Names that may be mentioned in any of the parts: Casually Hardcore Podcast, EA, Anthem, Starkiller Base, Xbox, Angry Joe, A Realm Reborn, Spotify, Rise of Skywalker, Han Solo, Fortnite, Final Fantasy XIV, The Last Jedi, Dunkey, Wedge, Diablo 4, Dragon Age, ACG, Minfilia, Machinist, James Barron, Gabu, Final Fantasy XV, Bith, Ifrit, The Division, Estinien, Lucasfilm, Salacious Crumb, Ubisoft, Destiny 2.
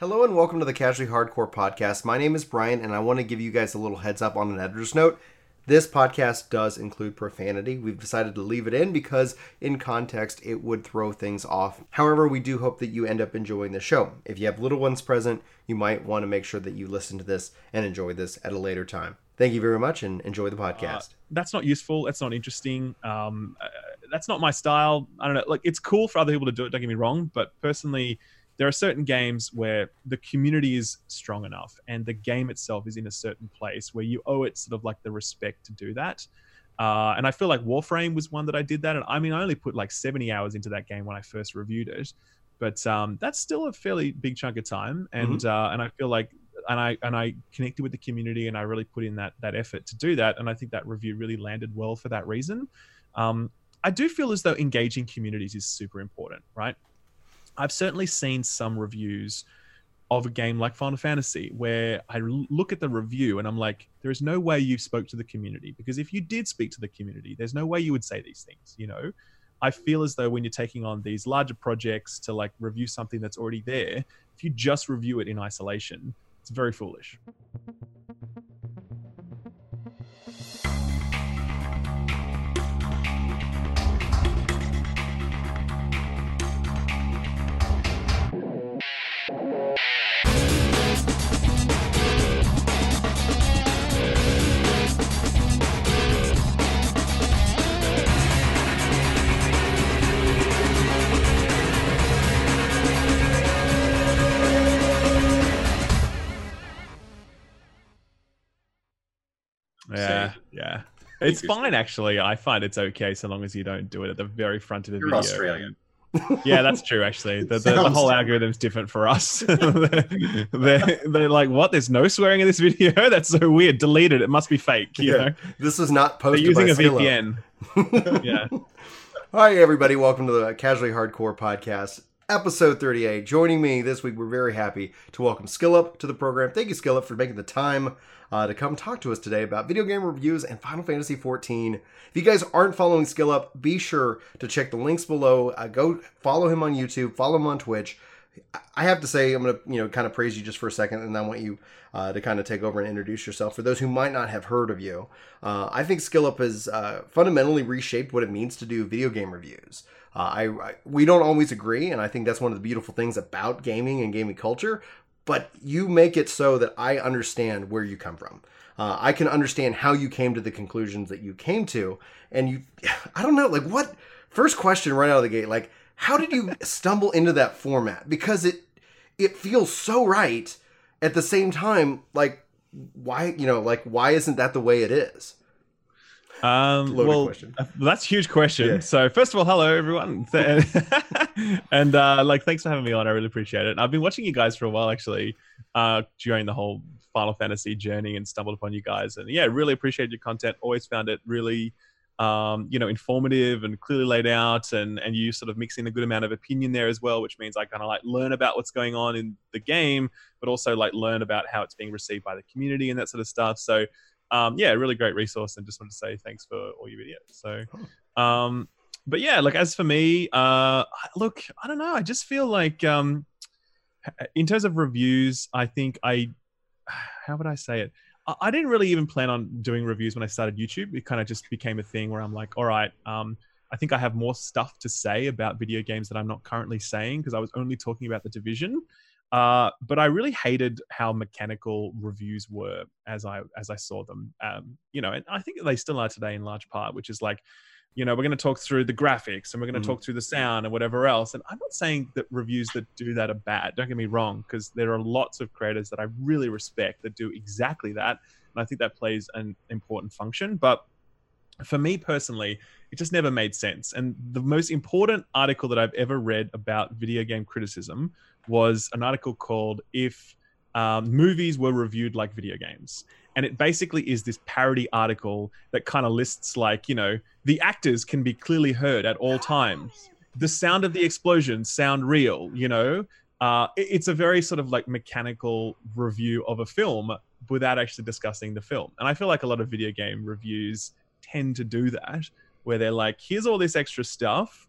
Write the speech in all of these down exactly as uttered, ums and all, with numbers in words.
Hello and welcome to the Casually Hardcore Podcast. My name is Brian and I want to give you guys a little heads up on an editor's note. This podcast does include profanity. We've decided to leave it in because in context it would throw things off. However, we do hope that you end up enjoying the show. If you have little ones present, you might want to make sure that you listen to this and enjoy this at a later time. Thank you very much and enjoy the podcast. Uh, that's not useful. That's not interesting. Um, uh, that's not my style. I don't know. Like, it's cool for other people to do it. Don't get me wrong. But personally, there are certain games where the community is strong enough and the game itself is in a certain place where you owe it sort of like the respect to do that. Uh, and I feel like Warframe was one that I did that. And I mean, I only put like seventy hours into that game when I first reviewed it, but um, that's still a fairly big chunk of time. And, mm-hmm. uh, and I feel like, and I, and I connected with the community and I really put in that, that effort to do that. And I think that review really landed well for that reason. Um, I do feel as though engaging communities is super important, right? I've certainly seen some reviews of a game like Final Fantasy where I look at the review and I'm like, there is no way you spoke to the community, because if you did speak to the community, there's no way you would say these things. You know, I feel as though when you're taking on these larger projects to like review something that's already there, if you just review it in isolation, it's very foolish. Yeah, so, yeah. It's fine, actually. I find it's okay so long as you don't do it at the very front of the You're video. You're Australian. Yeah, that's true, actually. The, the, the whole algorithm's different for us. they're, they're, they're like, what? There's no swearing in this video? That's so weird. Delete it. It must be fake. You yeah. know? This was not posted by They're using by a V P N. Yeah. Hi, everybody. Welcome to the Casually Hardcore Podcast, episode thirty-eight. Joining me this week, we're very happy to welcome Skill Up to the program. Thank you, Skill Up, for making the time Uh, to come talk to us today about video game reviews and Final Fantasy fourteen. If you guys aren't following Skill Up, be sure to check the links below. Uh, go follow him on YouTube, follow him on Twitch. I have to say, I'm going to, you know, kind of praise you just for a second, and I want you uh, to kind of take over and introduce yourself for those who might not have heard of you. Uh, I think Skill Up has uh, fundamentally reshaped what it means to do video game reviews. Uh, I, I we don't always agree, and I think that's one of the beautiful things about gaming and gaming culture. But you make it so that I understand where you come from. Uh, I can understand how you came to the conclusions that you came to. And you, I don't know, like what, first question right out of the gate, like how did you stumble into that format? Because it, it feels so right at the same time. Like why, you know, like why isn't that the way it is? Um, Loaded well, question. Uh, that's a huge question. Yeah. So first of all, hello everyone. and uh, like, thanks for having me on. I really appreciate it. I've been watching you guys for a while, actually, uh, during the whole Final Fantasy journey, and stumbled upon you guys. And yeah, really appreciate your content. Always found it really, um, you know, informative and clearly laid out. And, and you sort of mix in a good amount of opinion there as well, which means I kind of like learn about what's going on in the game, but also like learn about how it's being received by the community and that sort of stuff. So Um, yeah, really great resource, and just want to say thanks for all your videos. So, um, but yeah, like as for me, uh, look, I don't know. I just feel like um, in terms of reviews, I think I, how would I say it? I, I didn't really even plan on doing reviews when I started YouTube. It kind of just became a thing where I'm like, all right, um, I think I have more stuff to say about video games that I'm not currently saying, because I was only talking about The Division. Uh, but I really hated how mechanical reviews were as I as I saw them, um, you know, and I think they still are today in large part, which is like, you know, we're going to talk through the graphics and we're going to mm-hmm. talk through the sound and whatever else. And I'm not saying that reviews that do that are bad. Don't get me wrong, because there are lots of creators that I really respect that do exactly that. And I think that plays an important function. But for me personally, it just never made sense. And the most important article that I've ever read about video game criticism was an article called If um, Movies Were Reviewed Like Video Games. And it basically is this parody article that kind of lists like, you know, the actors can be clearly heard at all times. The sound of the explosions sound real, you know. Uh, it, it's a very sort of like mechanical review of a film without actually discussing the film. And I feel like a lot of video game reviews tend to do that, where they're like, here's all this extra stuff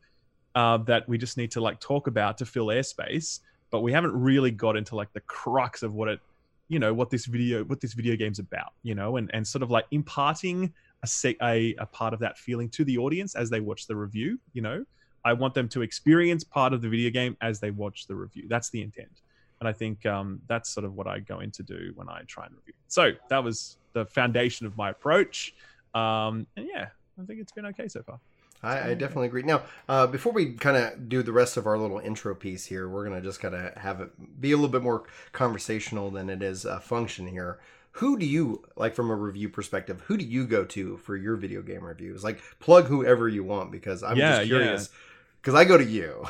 uh, that we just need to like talk about to fill airspace. but we haven't really got into like the crux of what it, you know, what this video, what this video game's about, you know, and, and sort of like imparting a, sec- a a part of that feeling to the audience as they watch the review. You know, I want them to experience part of the video game as they watch the review. That's the intent. And I think um, that's sort of what I go in to do when I try and review. So that was the foundation of my approach. Um, and yeah, I think it's been okay so far. I, I definitely agree. Now, uh, before we kind of do the rest of our little intro piece here, we're going to just kind of have it be a little bit more conversational than it is a function here. Who do you, like from a review perspective, who do you go to for your video game reviews? Like plug whoever you want, because I'm yeah, just curious. Yeah. Because I go to you.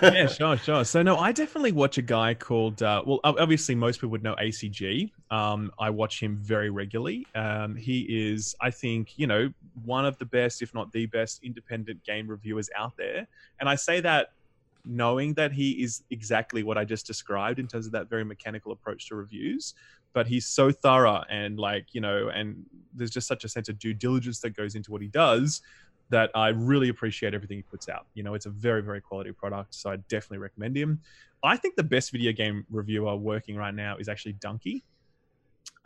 yeah, sure, sure. So, no, I definitely watch a guy called, uh, well, obviously most people would know A C G. Um, I watch him very regularly. Um, he is, I think, you know, one of the best, if not the best, independent game reviewers out there. And I say that knowing that he is exactly what I just described in terms of that very mechanical approach to reviews. But he's so thorough and like, you know, and there's just such a sense of due diligence that goes into what he does, that I really appreciate everything he puts out. You know, it's a very, very quality product, so I definitely recommend him. I think the best video game reviewer working right now is actually Dunkey.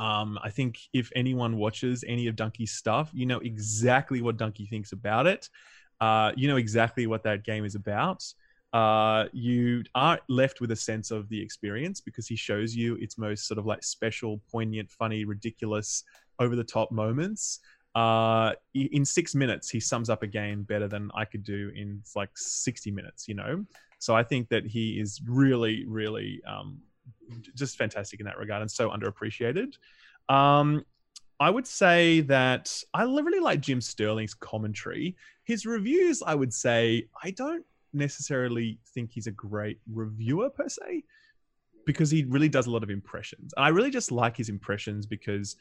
Um, I think if anyone watches any of Dunkey's stuff, you know exactly what Dunkey thinks about it. Uh, you know exactly what that game is about. Uh, you are left with a sense of the experience because he shows you its most sort of like special, poignant, funny, ridiculous, over-the-top moments. Uh, in six minutes, he sums up a game better than I could do in like sixty minutes, you know? So I think that he is really, really um, just fantastic in that regard and so underappreciated. Um, I would say that I really like Jim Sterling's commentary. His reviews, I would say, I don't necessarily think he's a great reviewer per se, because he really does a lot of impressions. And I really just like his impressions because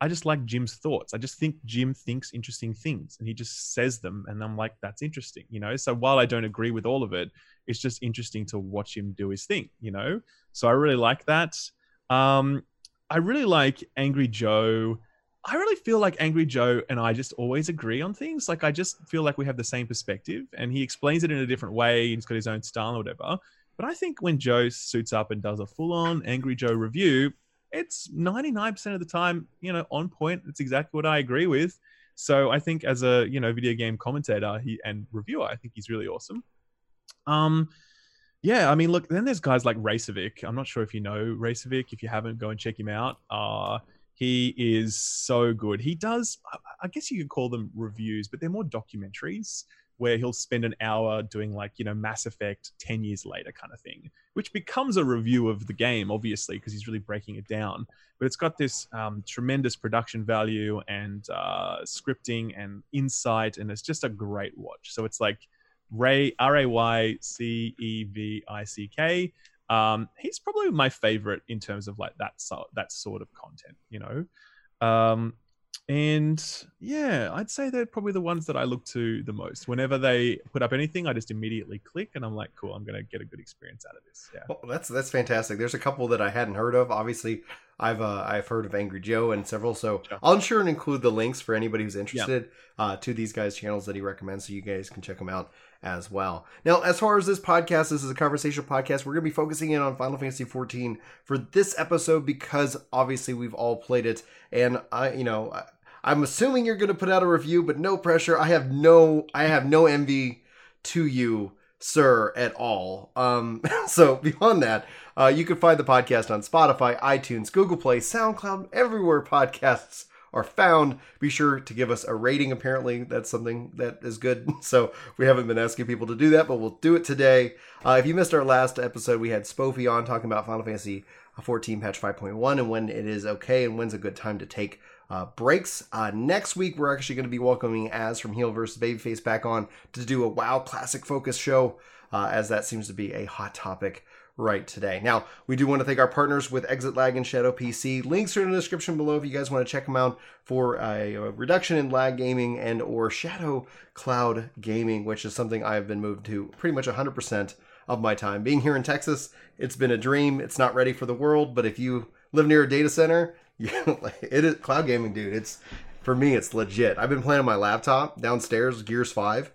I just like Jim's thoughts. I just think Jim thinks interesting things and he just says them. And I'm like, that's interesting, you know? So while I don't agree with all of it, it's just interesting to watch him do his thing, you know? So I really like that. Um, I really like Angry Joe. I really feel like Angry Joe and I just always agree on things. Like I just feel like we have the same perspective and he explains it in a different way. He's got his own style or whatever. But I think when Joe suits up and does a full on Angry Joe review, it's ninety-nine percent of the time, you know, on point. It's exactly what I agree with. So I think as a, you know, video game commentator he and reviewer, I think he's really awesome. Um, yeah, I mean, look, then there's guys like Raycevick. I'm not sure if you know Raycevick. If you haven't, go and check him out. Uh, he is so good. He does, I guess you could call them reviews, but they're more documentaries where he'll spend an hour doing like, you know, Mass Effect ten years later kind of thing, which becomes a review of the game, obviously, because he's really breaking it down. But it's got this um, tremendous production value and uh, scripting and insight, and it's just a great watch. So it's like Ray, R A Y C E V I C K. Um, he's probably my favorite in terms of like that, so- that sort of content, you know? Um, And yeah, I'd say they're probably the ones that I look to the most. Whenever they put up anything, I just immediately click and I'm like, cool, I'm going to get a good experience out of this. Yeah. Well, that's, that's fantastic. There's a couple that I hadn't heard of. Obviously I've, uh, I've heard of Angry Joe and several, so sure. I'll ensure and include the links for anybody who's interested yeah. uh, to these guys' channels that he recommends. So you guys can check them out as well. Now, as far as this podcast, this is a conversational podcast. We're going to be focusing in on Final Fantasy fourteen for this episode, because obviously we've all played it. And I, you know, I, I'm assuming you're going to put out a review, but no pressure. I have no, I have no envy to you, sir, at all. Um, so beyond that, uh, you can find the podcast on Spotify, iTunes, Google Play, SoundCloud, everywhere podcasts are found. Be sure to give us a rating. Apparently that's something that is good. So we haven't been asking people to do that, but we'll do it today. Uh, if you missed our last episode, we had Spofi on talking about Final Fantasy fourteen patch five point one and when it is okay and when's a good time to take Uh, breaks. Uh, next week, we're actually going to be welcoming Az from Heel versus. Babyface back on to do a WoW Classic focus show, uh, as that seems to be a hot topic right today. Now, we do want to thank our partners with Exit Lag and Shadow P C. Links are in the description below if you guys want to check them out for a, a reduction in lag gaming and or shadow cloud gaming, which is something I've been moved to pretty much one hundred percent of my time. Being here in Texas, it's been a dream. It's not ready for the world, but if you live near a data center, yeah, it is cloud gaming, dude. It's for me, it's legit. I've been playing on my laptop downstairs, Gears five,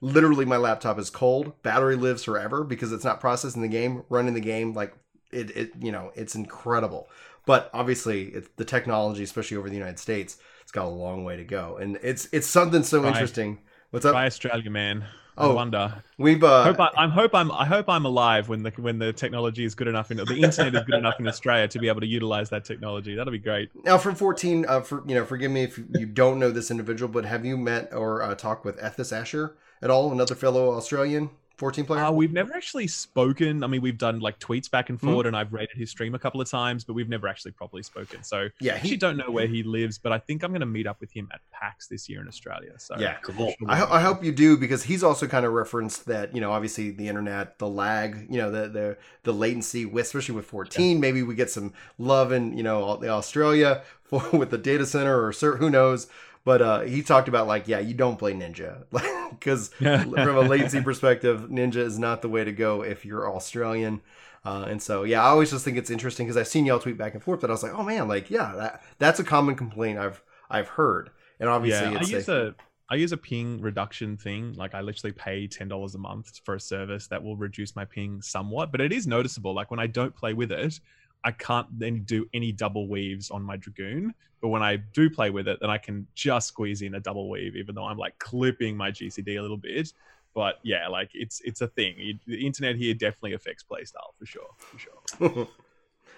literally my laptop is cold. Battery lives forever because it's not processing the game, running the game. Like it, it you know, it's incredible. But obviously, it's the technology, especially over the United States, it's got a long way to go. And it's it's something so Bye. interesting. What's up? Bye, Australia, man. Oh, I wonder. We've. Uh, hope I, I'm hope I'm I hope I'm alive when the when the technology is good enough in the internet is good enough in Australia to be able to utilize that technology. That'll be great. Now, from fourteen, uh, for you know, forgive me if you don't know this individual, but have you met or uh, talked with Ethis Asher at all? Another fellow Australian. fourteen player? Uh, we've never actually spoken. I mean, we've done like tweets back and forward, mm-hmm. and I've rated his stream a couple of times, but we've never actually properly spoken. So yeah, he... I actually don't know where he lives, but I think I'm going to meet up with him at PAX this year in Australia. So yeah, cool. I, ho- I hope you do, because he's also kind of referenced that, you know, obviously the internet, the lag, you know, the the, the latency, especially with fourteen, yeah. maybe we get some love in, you know, Australia for, with the data center or sir, who knows. But uh, he talked about, like, yeah, you don't play Ninja. Because from a latency perspective, Ninja is not the way to go if you're Australian. Uh, and so, yeah, I always just think it's interesting because I've seen y'all tweet back and forth. But I was like, oh, man, like, yeah, that, that's a common complaint I've I've heard. And obviously, yeah, it's I use a, a I use a ping reduction thing. Like, I literally pay ten dollars a month for a service that will reduce my ping somewhat. But it is noticeable. Like, when I don't play with it, I can't then do any double weaves on my Dragoon, but when I do play with it, then I can just squeeze in a double weave, even though I'm like clipping my G C D a little bit. But yeah, like it's it's a thing. It, the internet here definitely affects playstyle for sure. For sure.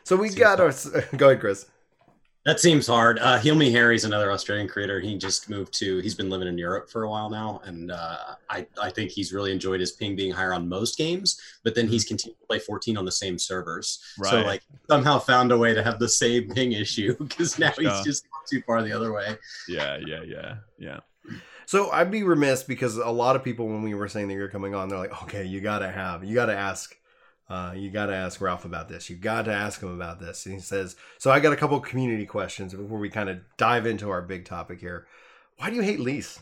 So we seems got our go ahead, Chris. That seems hard. Uh, Heal Me Harry's another Australian creator. He just moved to. He's been living in Europe for a while now, and uh, I I think he's really enjoyed his ping being higher on most games. But then he's continued to play fourteen on the same servers, right. So like somehow found a way to have the same ping issue because now sure. he's just gone too far the other way. Yeah, yeah, yeah, yeah. So I'd be remiss because a lot of people when we were saying that you're coming on, they're like, okay, you gotta have, you gotta ask. Uh, you got to ask Ralph about this. You got to ask him about this. And he says, so I got a couple of community questions before we kind of dive into our big topic here. Why do you hate Lise?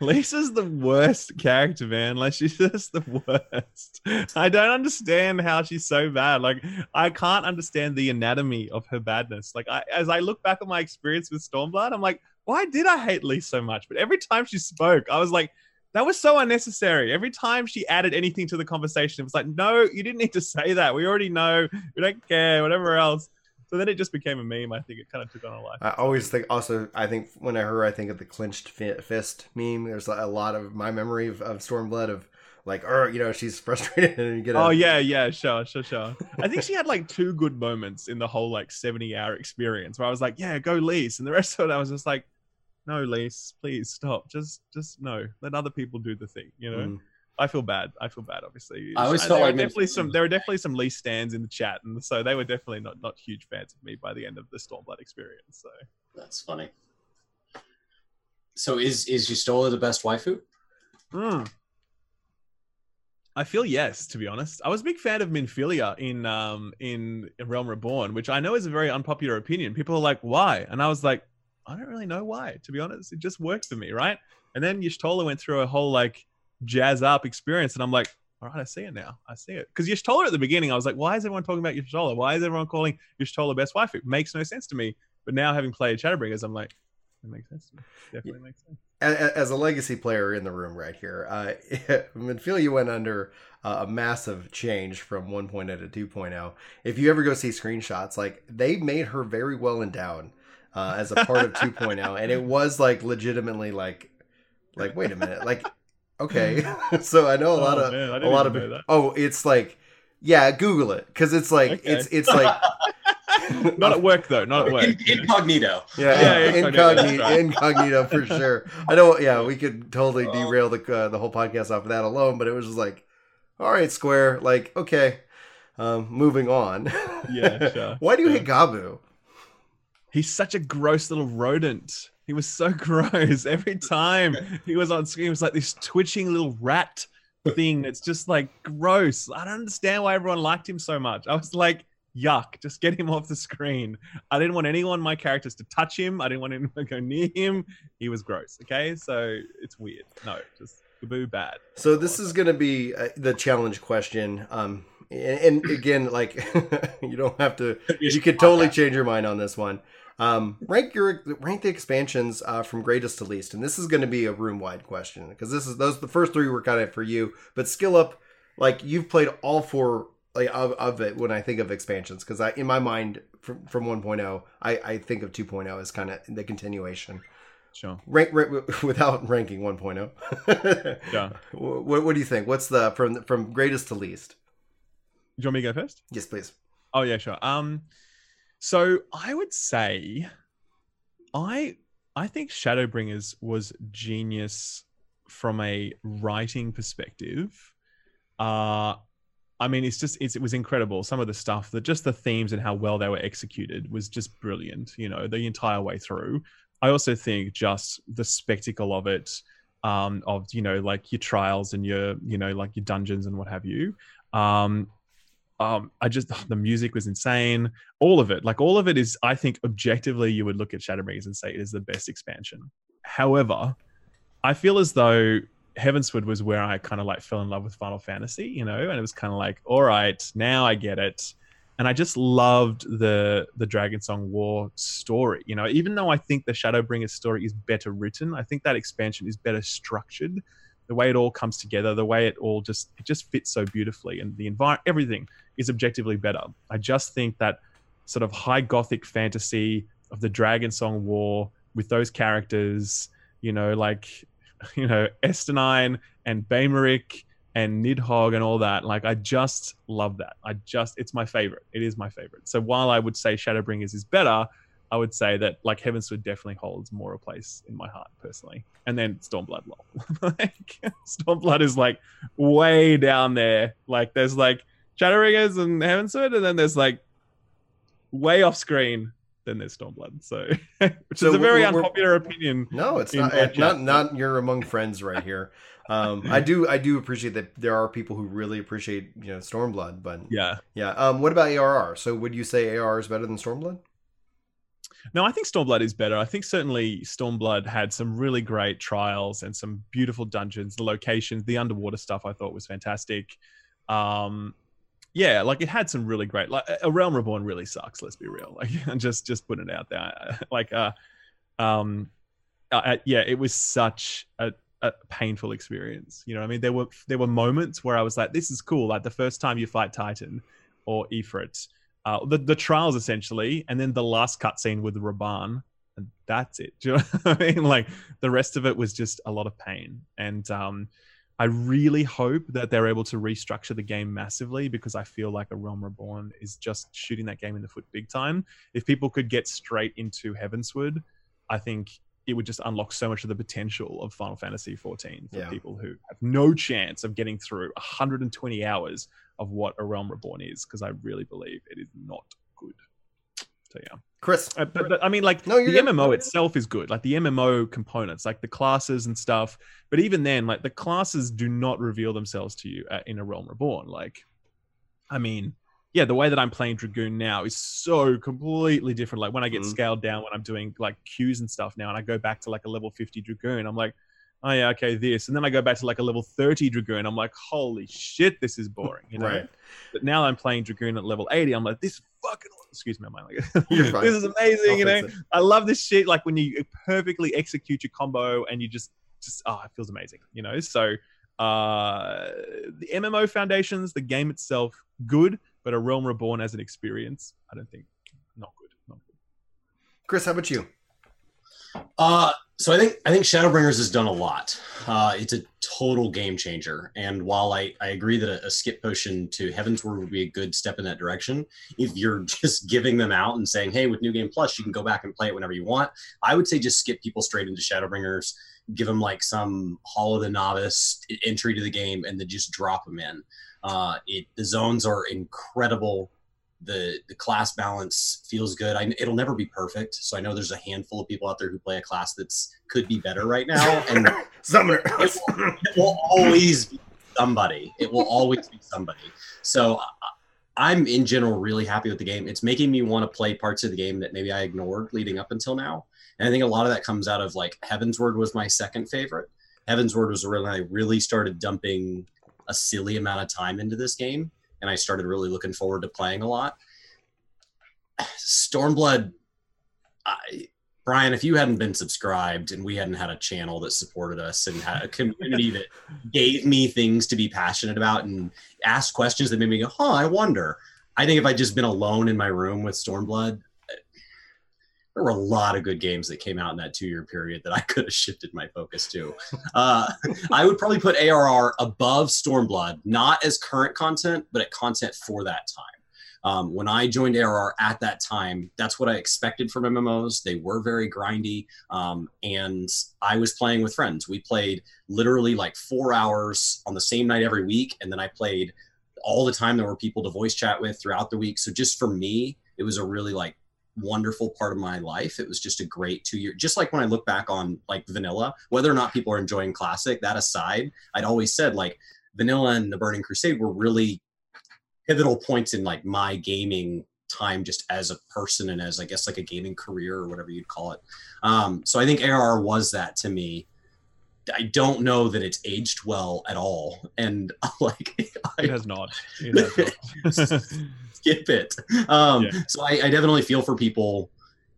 Lise is the worst character, man. Like, she's just the worst. I don't understand how she's so bad. Like, I can't understand the anatomy of her badness. Like, I, as I look back at my experience with Stormblood, I'm like, why did I hate Lise so much? But every time she spoke, I was like, that was so unnecessary. Every time she added anything to the conversation, it was like, no, you didn't need to say that. We already know. We don't care, whatever else. So then it just became a meme. I think it kind of took on a life. I always think also, I think when I heard, I think of the clenched fist meme. There's a lot of my memory of, of Stormblood of like, oh, you know, she's frustrated. And you get oh, yeah, yeah, sure, sure, sure. I think she had like two good moments in the whole like seventy hour experience where I was like, yeah, go Lise. And the rest of it, I was just like, no, Lise, please stop. Just, just no. Let other people do the thing. You know, mm. I feel bad. I feel bad. Obviously, I always I, felt there like were definitely some. There were definitely some Lise stans in the chat, and so they were definitely not not huge fans of me by the end of the Stormblood experience. So that's funny. So is is Y'shtola the best waifu? Mm. I feel yes, to be honest. I was a big fan of Minfilia in um in A Realm Reborn, which I know is a very unpopular opinion. People are like, why? And I was like, I don't really know why, to be honest. It just worked for me, right? And then Y'shtola went through a whole like jazz up experience, and I'm like, all right, I see it now. I see it. Because Y'shtola at the beginning, I was like, why is everyone talking about Y'shtola? Why is everyone calling Y'shtola best wife? It makes no sense to me. But now having played Shadowbringers, I'm like, it makes sense to me. Definitely yeah. makes sense. As a legacy player in the room right here, uh, Minfilia went under uh, a massive change from one point oh to two point oh. If you ever go see screenshots, like they made her very well endowed. Uh, as a part of two point oh, and it was like legitimately like like wait a minute, like okay. So I know a lot oh, of man, a lot of that. Oh, it's like yeah, Google it because it's like okay. it's it's like not at work though, not at work. In, incognito, yeah, yeah, yeah incognito, right. incognito for sure. I know, yeah, we could totally derail the uh, the whole podcast off of that alone, but it was just like, all right, Square, like okay, um, moving on. Yeah, sure. Why do you yeah. hate Gabu? He's such a gross little rodent. He was so gross. Every time he was on screen, it was like this twitching little rat thing that's just like gross. I don't understand why everyone liked him so much. I was like, yuck, just get him off the screen. I didn't want anyone, my characters, to touch him. I didn't want anyone to go near him. He was gross, okay? So it's weird. No, just Gaboo bad. So this is going to be uh, the challenge question. Um, and, and again, like, you don't have to, you could totally change your mind on this one. Um, rank your rank the expansions uh, from greatest to least, and this is going to be a room wide question because this is those the first three were kind of for you, but Skill Up, like you've played all four like, of of it. When I think of expansions, because I in my mind from from one point oh, I I think of two point oh as kind of the continuation. Sure. Rank, rank without ranking one point oh. Yeah. What, what do you think? What's the from from greatest to least? Do you want me to go first? Yes, please. Oh yeah, sure. Um, so I would say, I I think Shadowbringers was genius from a writing perspective. Uh, I mean, it's just it's, it was incredible. Some of the stuff that just the themes and how well they were executed was just brilliant. You know, the entire way through. I also think just the spectacle of it, um, of, you know, like your trials and your, you know, like your dungeons and what have you. Um, um, I just, the music was insane. All of it, like all of it is, I think objectively you would look at Shadowbringers and say it is the best expansion. However, I feel as though Heavensward was where I kind of like fell in love with Final Fantasy, you know, and it was kind of like, all right, now I get it. And I just loved the the Dragonsong War story. You know, even though I think the Shadowbringers story is better written, I think that expansion is better structured. The way it all comes together, the way it all just it just fits so beautifully, and the environment, everything is objectively better. I just think that sort of high gothic fantasy of the Dragonsong War with those characters, you know, like you know Estenine and Baemerick and Nidhogg and all that, like I just love that. I just, it's my favorite. It is my favorite. So while I would say Shadowbringers is better, I would say that like Heavensward definitely holds more a place in my heart personally. And then Stormblood, lol. like Stormblood is like way down there. Like there's like Shadowbringers and Heavensward, and then there's like way off screen. Then there's Stormblood, so which so is a very unpopular opinion. No, it's not not, not not you're among friends right here. Um, I do I do appreciate that there are people who really appreciate you know Stormblood, but yeah, yeah. Um, what about A R R? So would you say A R R is better than Stormblood? No, I think Stormblood is better. I think certainly Stormblood had some really great trials and some beautiful dungeons, the locations, the underwater stuff I thought was fantastic. Um, Yeah, like it had some really great, like A Realm Reborn really sucks. Let's be real. Like just, just putting it out there. Like, uh, um, uh, yeah, it was such a, a painful experience. You know what I mean? There were, there were moments where I was like, this is cool. Like the first time you fight Titan or Ifrit, uh, the, the trials essentially. And then the last cutscene with Raban, and that's it. Do you know what I mean? Like the rest of it was just a lot of pain. And, um, I really hope that they're able to restructure the game massively, because I feel like A Realm Reborn is just shooting that game in the foot big time. If people could get straight into Heavensward, I think it would just unlock so much of the potential of Final Fantasy fourteen for yeah. people who have no chance of getting through one hundred twenty hours of what A Realm Reborn is, because I really believe it is not good. So yeah. Chris. Uh, but, but I mean, like no, the gonna... M M O itself is good. Like the M M O components, like the classes and stuff. But even then, like the classes do not reveal themselves to you uh, in A Realm Reborn. Like, I mean, yeah, the way that I'm playing Dragoon now is so completely different. Like when I get mm. scaled down, when I'm doing like queues and stuff now, and I go back to like a level fifty Dragoon, I'm like, oh yeah, okay, this. And then I go back to like a level thirty Dragoon. I'm like, holy shit, this is boring. You know? Right. But now I'm playing Dragoon at level eighty. I'm like, this fucking, excuse me, I'm like, this is amazing. I'll you know, I love this shit. Like when you perfectly execute your combo and you just, just, oh, it feels amazing. You know? So uh, the M M O foundations, the game itself, good, but A Realm Reborn as an experience, I don't think, not good. Not good. Chris, how about you? Uh, so I think I think Shadowbringers has done a lot. Uh, it's a total game changer. And while I, I agree that a, a skip potion to Heavensward would be a good step in that direction, if you're just giving them out and saying, hey, with New Game Plus, you can go back and play it whenever you want, I would say just skip people straight into Shadowbringers, give them like some Hall of the Novice entry to the game, and then just drop them in. Uh, it the zones are incredible. The the class balance feels good. I, it'll never be perfect. So I know there's a handful of people out there who play a class that's could be better right now. And Summer. It, will, it will always be somebody. It will always be somebody. So I'm in general really happy with the game. It's making me want to play parts of the game that maybe I ignored leading up until now. And I think a lot of that comes out of like Heavensward was my second favorite. Heavensward was when I really started dumping a silly amount of time into this game. And I started really looking forward to playing a lot. Stormblood I, Brian, if you hadn't been subscribed and we hadn't had a channel that supported us and had a community that gave me things to be passionate about and asked questions that made me go, huh, I wonder. I think if I'd just been alone in my room with Stormblood, there were a lot of good games that came out in that two-year period that I could have shifted my focus to. Uh, I would probably put A R R above Stormblood, not as current content, but at content for that time. Um, when I joined A R R at that time, that's what I expected from M M Os. They were very grindy, um, and I was playing with friends. We played literally like four hours on the same night every week, and then I played all the time. There were people to voice chat with throughout the week. So just for me, it was a really like wonderful part of my life. It was just a great two year, just like when I look back on like vanilla, whether or not people are enjoying classic, that aside, I'd always said like vanilla and the Burning Crusade were really pivotal points in like my gaming time just as a person and as I guess like a gaming career or whatever you'd call it. Um, so I think A R R was that to me. I don't know that it's aged well at all. And like, I, it has not. It has not. Skip it. Um, yeah. So I, I definitely feel for people.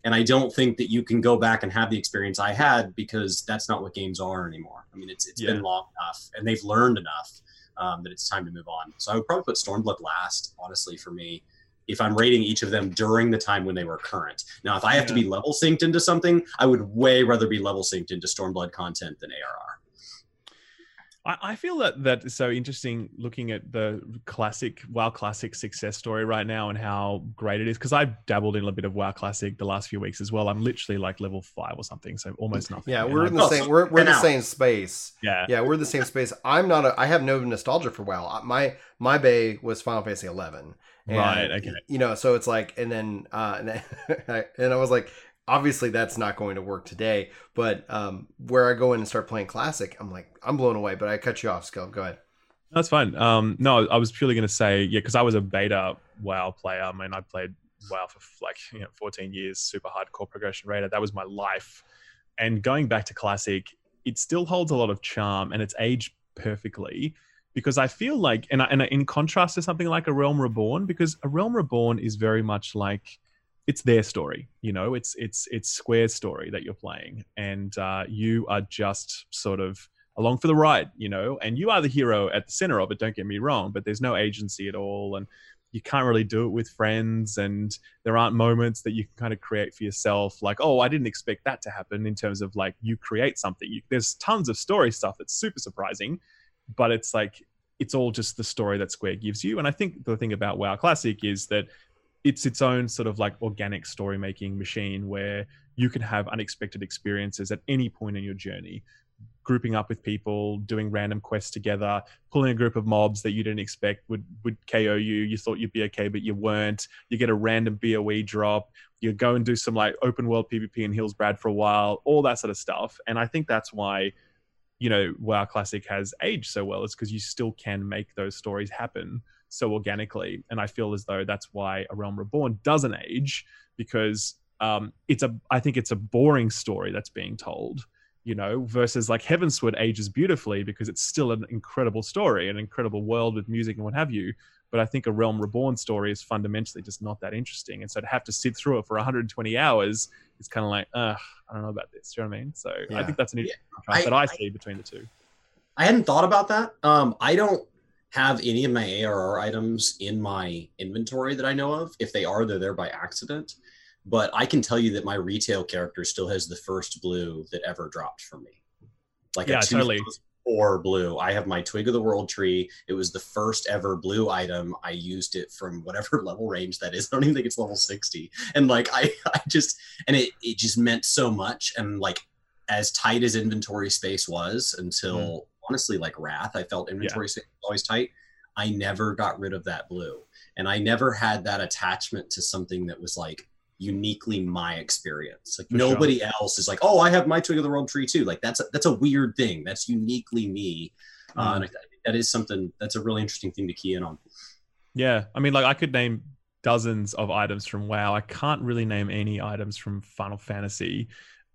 And I don't think that you can go back and have the experience I had because that's not what games are anymore. I mean, it's it's yeah. been long enough and they've learned enough. Um, that it's time to move on. So I would probably put Stormblood last, honestly, for me, if I'm rating each of them during the time when they were current. Now, if I have yeah. to be level synced into something, I would way rather be level synced into Stormblood content than A R R. I, I feel that that is so interesting looking at the classic, WoW Classic success story right now and how great it is. Because I've dabbled in a bit of WoW Classic the last few weeks as well. I'm literally like level five or something, so almost nothing. Yeah, we're in the same we're we're in the same space. Yeah, yeah, we're in the same space. I'm not. A, I have no nostalgia for WoW. My my bae was Final Fantasy eleven. Right. Okay. You know, so it's like, and then uh, and I, and I was like, obviously that's not going to work today. But um, where I go in and start playing Classic, I'm like, I'm blown away. But I cut you off, Skill. Go ahead. That's fine. Um, no, I was purely going to say, yeah, because I was a beta WoW player. I mean, I played WoW for like you know, fourteen years, super hardcore progression rater. That was my life. And going back to Classic, it still holds a lot of charm and it's aged perfectly because I feel like, and, I, and I, in contrast to something like A Realm Reborn, because A Realm Reborn is very much like, it's their story, you know, it's, it's, it's Square's story that you're playing and uh, you are just sort of along for the ride, you know, and you are the hero at the center of it. Don't get me wrong, but there's no agency at all. And you can't really do it with friends. And there aren't moments that you can kind of create for yourself. Like, oh, I didn't expect that to happen in terms of like, you create something. You, there's tons of story stuff that's super surprising, but it's like, it's all just the story that Square gives you. And I think the thing about WoW Classic is that it's its own sort of like organic story making machine where you can have unexpected experiences at any point in your journey, grouping up with people, doing random quests together, pulling a group of mobs that you didn't expect would, would K O you. You thought you'd be okay, but you weren't. You get a random B O E drop. You go and do some like open world PvP in Hillsbrad for a while, all that sort of stuff. And I think that's why, you know, WoW Classic has aged so well. It's because you still can make those stories happen so organically. And I feel as though that's why A Realm Reborn doesn't age, because um, it's a, I think it's a boring story that's being told, you know, versus like Heavensward ages beautifully because it's still an incredible story, an incredible world with music and what have you. But I think A Realm Reborn story is fundamentally just not that interesting. And so to have to sit through it for one hundred twenty hours, it's kind of like, ugh, I don't know about this. Do you know what I mean? So yeah. I think that's an interesting yeah. contrast I, that I, I see between the two. I hadn't thought about that. Um, I don't have any of my A R R items in my inventory that I know of. If they are, they're there by accident. But I can tell you that my retail character still has the first blue that ever dropped for me. Like yeah, a totally. Or blue. I have my Twig of the World tree. It was the first ever blue item. I used it from whatever level range that is. I don't even think it's level sixty. And like I, I just and it, it just meant so much. And like as tight as inventory space was until mm. honestly, like Wrath, I felt inventory yeah. always tight. I never got rid of that blue. And I never had that attachment to something that was like uniquely my experience. Like For nobody sure. else is like, oh, I have my Twig of the World tree too. Like that's a, that's a weird thing. That's uniquely me. Mm. Uh, and I, that is something, that's a really interesting thing to key in on. Yeah. I mean, like I could name dozens of items from WoW. I can't really name any items from Final Fantasy.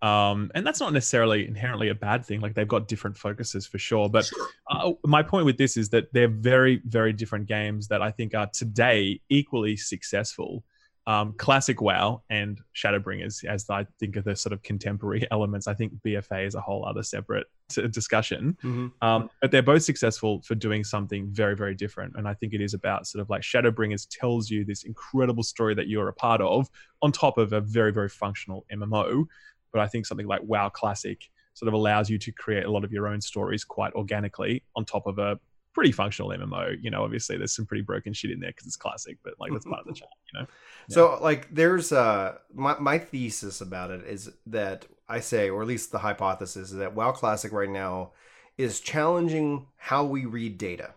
Um, and that's not necessarily inherently a bad thing. Like they've got different focuses for sure. But uh, my point with this is that they're very, very different games that I think are today equally successful. um, classic WoW and Shadowbringers, as I think of the sort of contemporary elements. I think B F A is a whole other separate t- discussion. Mm-hmm. Um, but they're both successful for doing something very, very different. And I think it is about sort of like Shadowbringers tells you this incredible story that you're a part of on top of a very, very functional M M O. But I think something like WoW Classic sort of allows you to create a lot of your own stories quite organically on top of a pretty functional M M O. You know, obviously there's some pretty broken shit in there because it's classic, but like that's part of the charm, you know? Yeah. So like there's uh my, my thesis about it is that I say, or at least the hypothesis is that WoW Classic right now is challenging how we read data,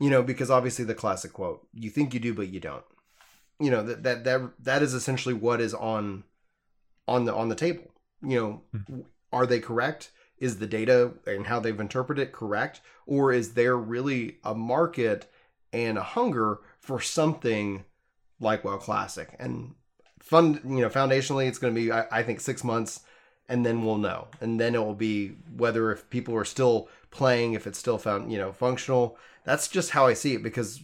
you know, because obviously the classic quote, you think you do, but you don't, you know, that, that, that, that is essentially what is on, on the, on the table, you know, mm-hmm. Are they correct? Is the data and how they've interpreted it correct? Or is there really a market and a hunger for something like WoW Classic? And fun, you know, foundationally, it's going to be, I, I think, six months, and then we'll know. And then it will be whether if people are still playing, if it's still found, you know, functional. That's just how I see it, because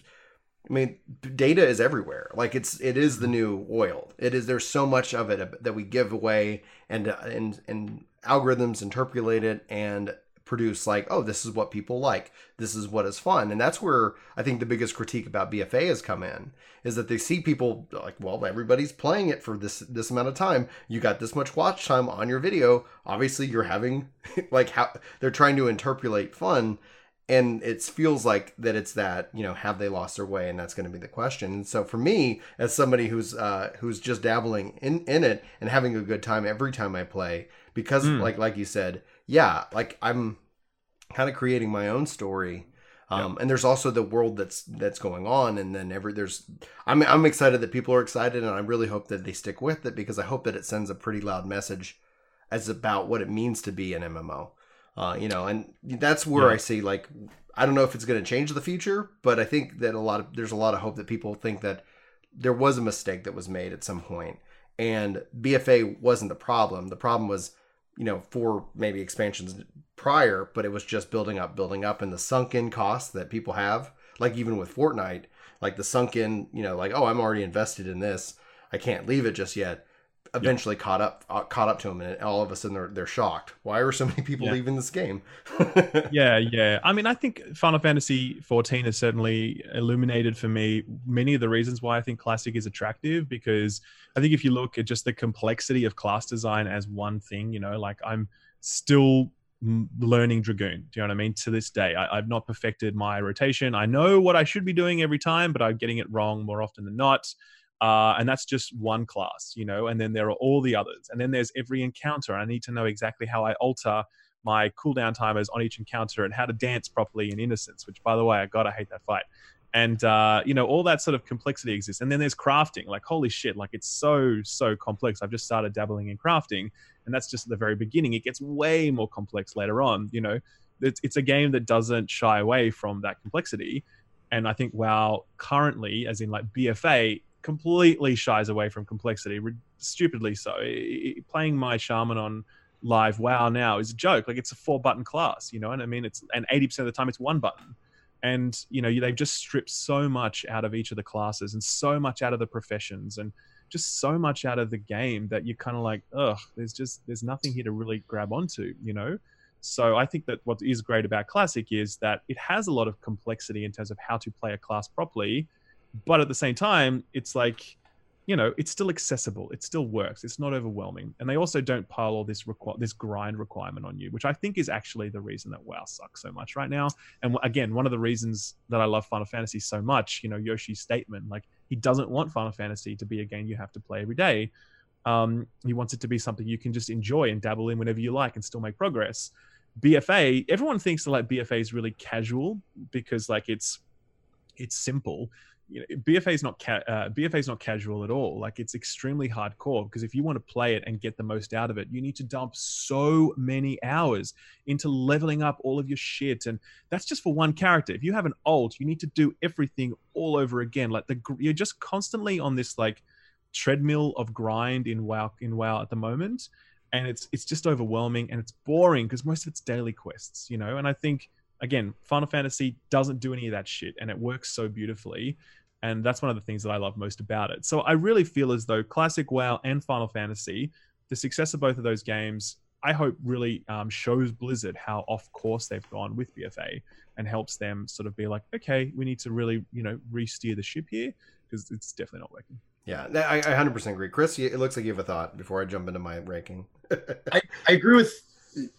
I mean, data is everywhere. Like it's, it is the new oil. It is, there's so much of it that we give away, and, and, and algorithms interpolate it and produce like, oh, this is what people like. This is what is fun. And that's where I think the biggest critique about B F A has come in, is that they see people like, well, everybody's playing it for this, this amount of time. You got this much watch time on your video. Obviously you're having like how they're trying to interpolate fun. And it feels like that it's that, you know, have they lost their way? And that's going to be the question. And so for me, as somebody who's uh, who's just dabbling in, in it and having a good time every time I play, because mm. like like you said, yeah, like I'm kind of creating my own story. Um, yeah. And there's also the world that's that's going on. And then every there's I'm, I'm excited that people are excited. And I really hope that they stick with it, because I hope that it sends a pretty loud message as about what it means to be an M M O. Uh, you know, and that's where yeah. I see, like, I don't know if it's going to change the future, but I think that a lot of, there's a lot of hope that people think that there was a mistake that was made at some point, and B F A wasn't the problem. The problem was, you know, four maybe expansions prior, but it was just building up, building up, and the sunk in costs that people have, like even with Fortnite, like the sunk in, you know, like, oh, I'm already invested in this. I can't leave it just yet. Eventually yep. caught up, uh, caught up to them, and all of a sudden they're they're shocked. Why are so many people yeah. leaving this game? yeah, yeah. I mean, I think Final Fantasy fourteen has certainly illuminated for me many of the reasons why I think Classic is attractive. Because I think if you look at just the complexity of class design as one thing, you know, like I'm still learning Dragoon. Do you know what I mean? To this day, I, I've not perfected my rotation. I know what I should be doing every time, but I'm getting it wrong more often than not. Uh, and that's just one class, you know, and then there are all the others. And then there's every encounter. I need to know exactly how I alter my cooldown timers on each encounter and how to dance properly in Innocence, which, by the way, I got, I hate that fight. And, uh, you know, all that sort of complexity exists. And then there's crafting, like, holy shit, like it's so, so complex. I've just started dabbling in crafting, and that's just at the very beginning. It gets way more complex later on, you know. It's, it's a game that doesn't shy away from that complexity. And I think WoW currently, as in like B F A, completely shies away from complexity, stupidly so. It, it, playing my shaman on live WoW now is a joke. Like, it's a four button class, you know, and I mean, it's, and eighty percent of the time it's one button. And, you know, they've just stripped so much out of each of the classes, and so much out of the professions, and just so much out of the game that you're kind of like, ugh, there's just, there's nothing here to really grab onto, you know? So I think that what is great about Classic is that it has a lot of complexity in terms of how to play a class properly. But at the same time, it's like, you know, it's still accessible. It still works. It's not overwhelming. And they also don't pile all this requ- this grind requirement on you, which I think is actually the reason that WoW sucks so much right now. And again, one of the reasons that I love Final Fantasy so much, you know, Yoshi's statement, like he doesn't want Final Fantasy to be a game you have to play every day. Um, he wants it to be something you can just enjoy and dabble in whenever you like and still make progress. B F A, everyone thinks that like B F A is really casual because like it's it's simple. You know, B F A is not ca- uh, B F A is not casual at all. Like, it's extremely hardcore, because if you want to play it and get the most out of it, you need to dump so many hours into leveling up all of your shit, and that's just for one character. If you have an ult, you need to do everything all over again. Like the you're just constantly on this like treadmill of grind in WoW in WoW at the moment, and it's it's just overwhelming and it's boring because most of it's daily quests, you know. And I think, again, Final Fantasy doesn't do any of that shit, and it works so beautifully. And that's one of the things that I love most about it. So I really feel as though Classic WoW and Final Fantasy, the success of both of those games, I hope really um, shows Blizzard how off course they've gone with B F A and helps them sort of be like, okay, we need to really, you know, re-steer the ship here because it's definitely not working. Yeah, I, I one hundred percent agree. Chris, it looks like you have a thought before I jump into my ranking. I, I agree with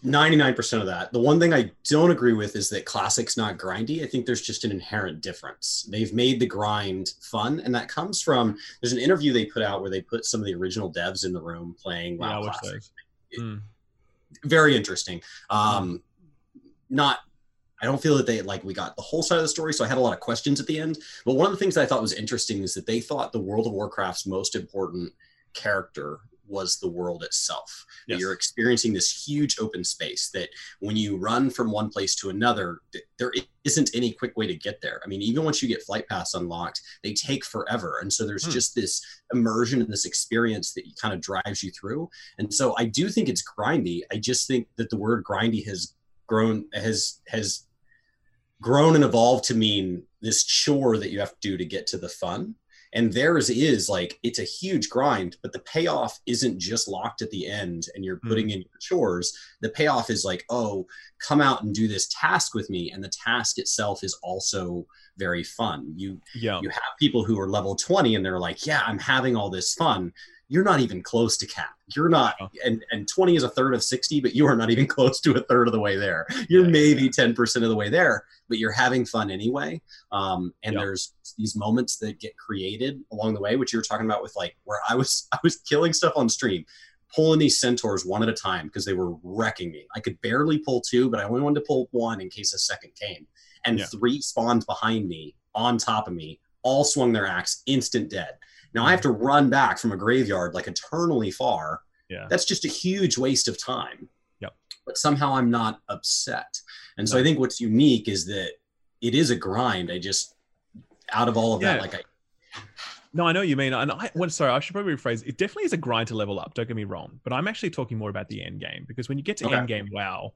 ninety-nine percent of that. The one thing I don't agree with is that Classic's not grindy. I think there's just an inherent difference. They've made the grind fun, and that comes from, there's an interview they put out where they put some of the original devs in the room playing WoW yeah, Classic. Very interesting. Um, not, I don't feel that they like, we got the whole side of the story. So I had a lot of questions at the end, but one of the things that I thought was interesting is that they thought the World of Warcraft's most important character was the world itself. Yes. You're experiencing this huge open space that when you run from one place to another, there isn't any quick way to get there. I mean, even once you get flight paths unlocked, they take forever. And so there's hmm. just this immersion and this experience that kind of drives you through. And so I do think it's grindy. I just think that the word grindy has grown, has, has grown and evolved to mean this chore that you have to do to get to the fun. And theirs is like, it's a huge grind, but the payoff isn't just locked at the end and you're putting mm. in your chores. The payoff is like, oh, come out and do this task with me. And the task itself is also very fun. You, yeah. you have people who are level twenty and they're like, yeah, I'm having all this fun. You're not even close to cap. You're not, oh. and, and twenty is a third of sixty, but you are not even close to a third of the way there. You're yeah, maybe yeah. ten percent of the way there, but you're having fun anyway. Um, and yep. there's these moments that get created along the way, which you were talking about with like, where I was, I was killing stuff on stream, pulling these centaurs one at a time because they were wrecking me. I could barely pull two, but I only wanted to pull one in case a second came. And yeah. three spawned behind me, on top of me, all swung their axe, instant dead. Now I have to run back from a graveyard like eternally far. Yeah. That's just a huge waste of time. Yep. But somehow I'm not upset. And so no. I think what's unique is that it is a grind. I just, out of all of yeah. that, like I... No, I know what you mean. And I, well, sorry, I should probably rephrase. It definitely is a grind to level up. Don't get me wrong. But I'm actually talking more about the end game because when you get to okay. end game, WoW,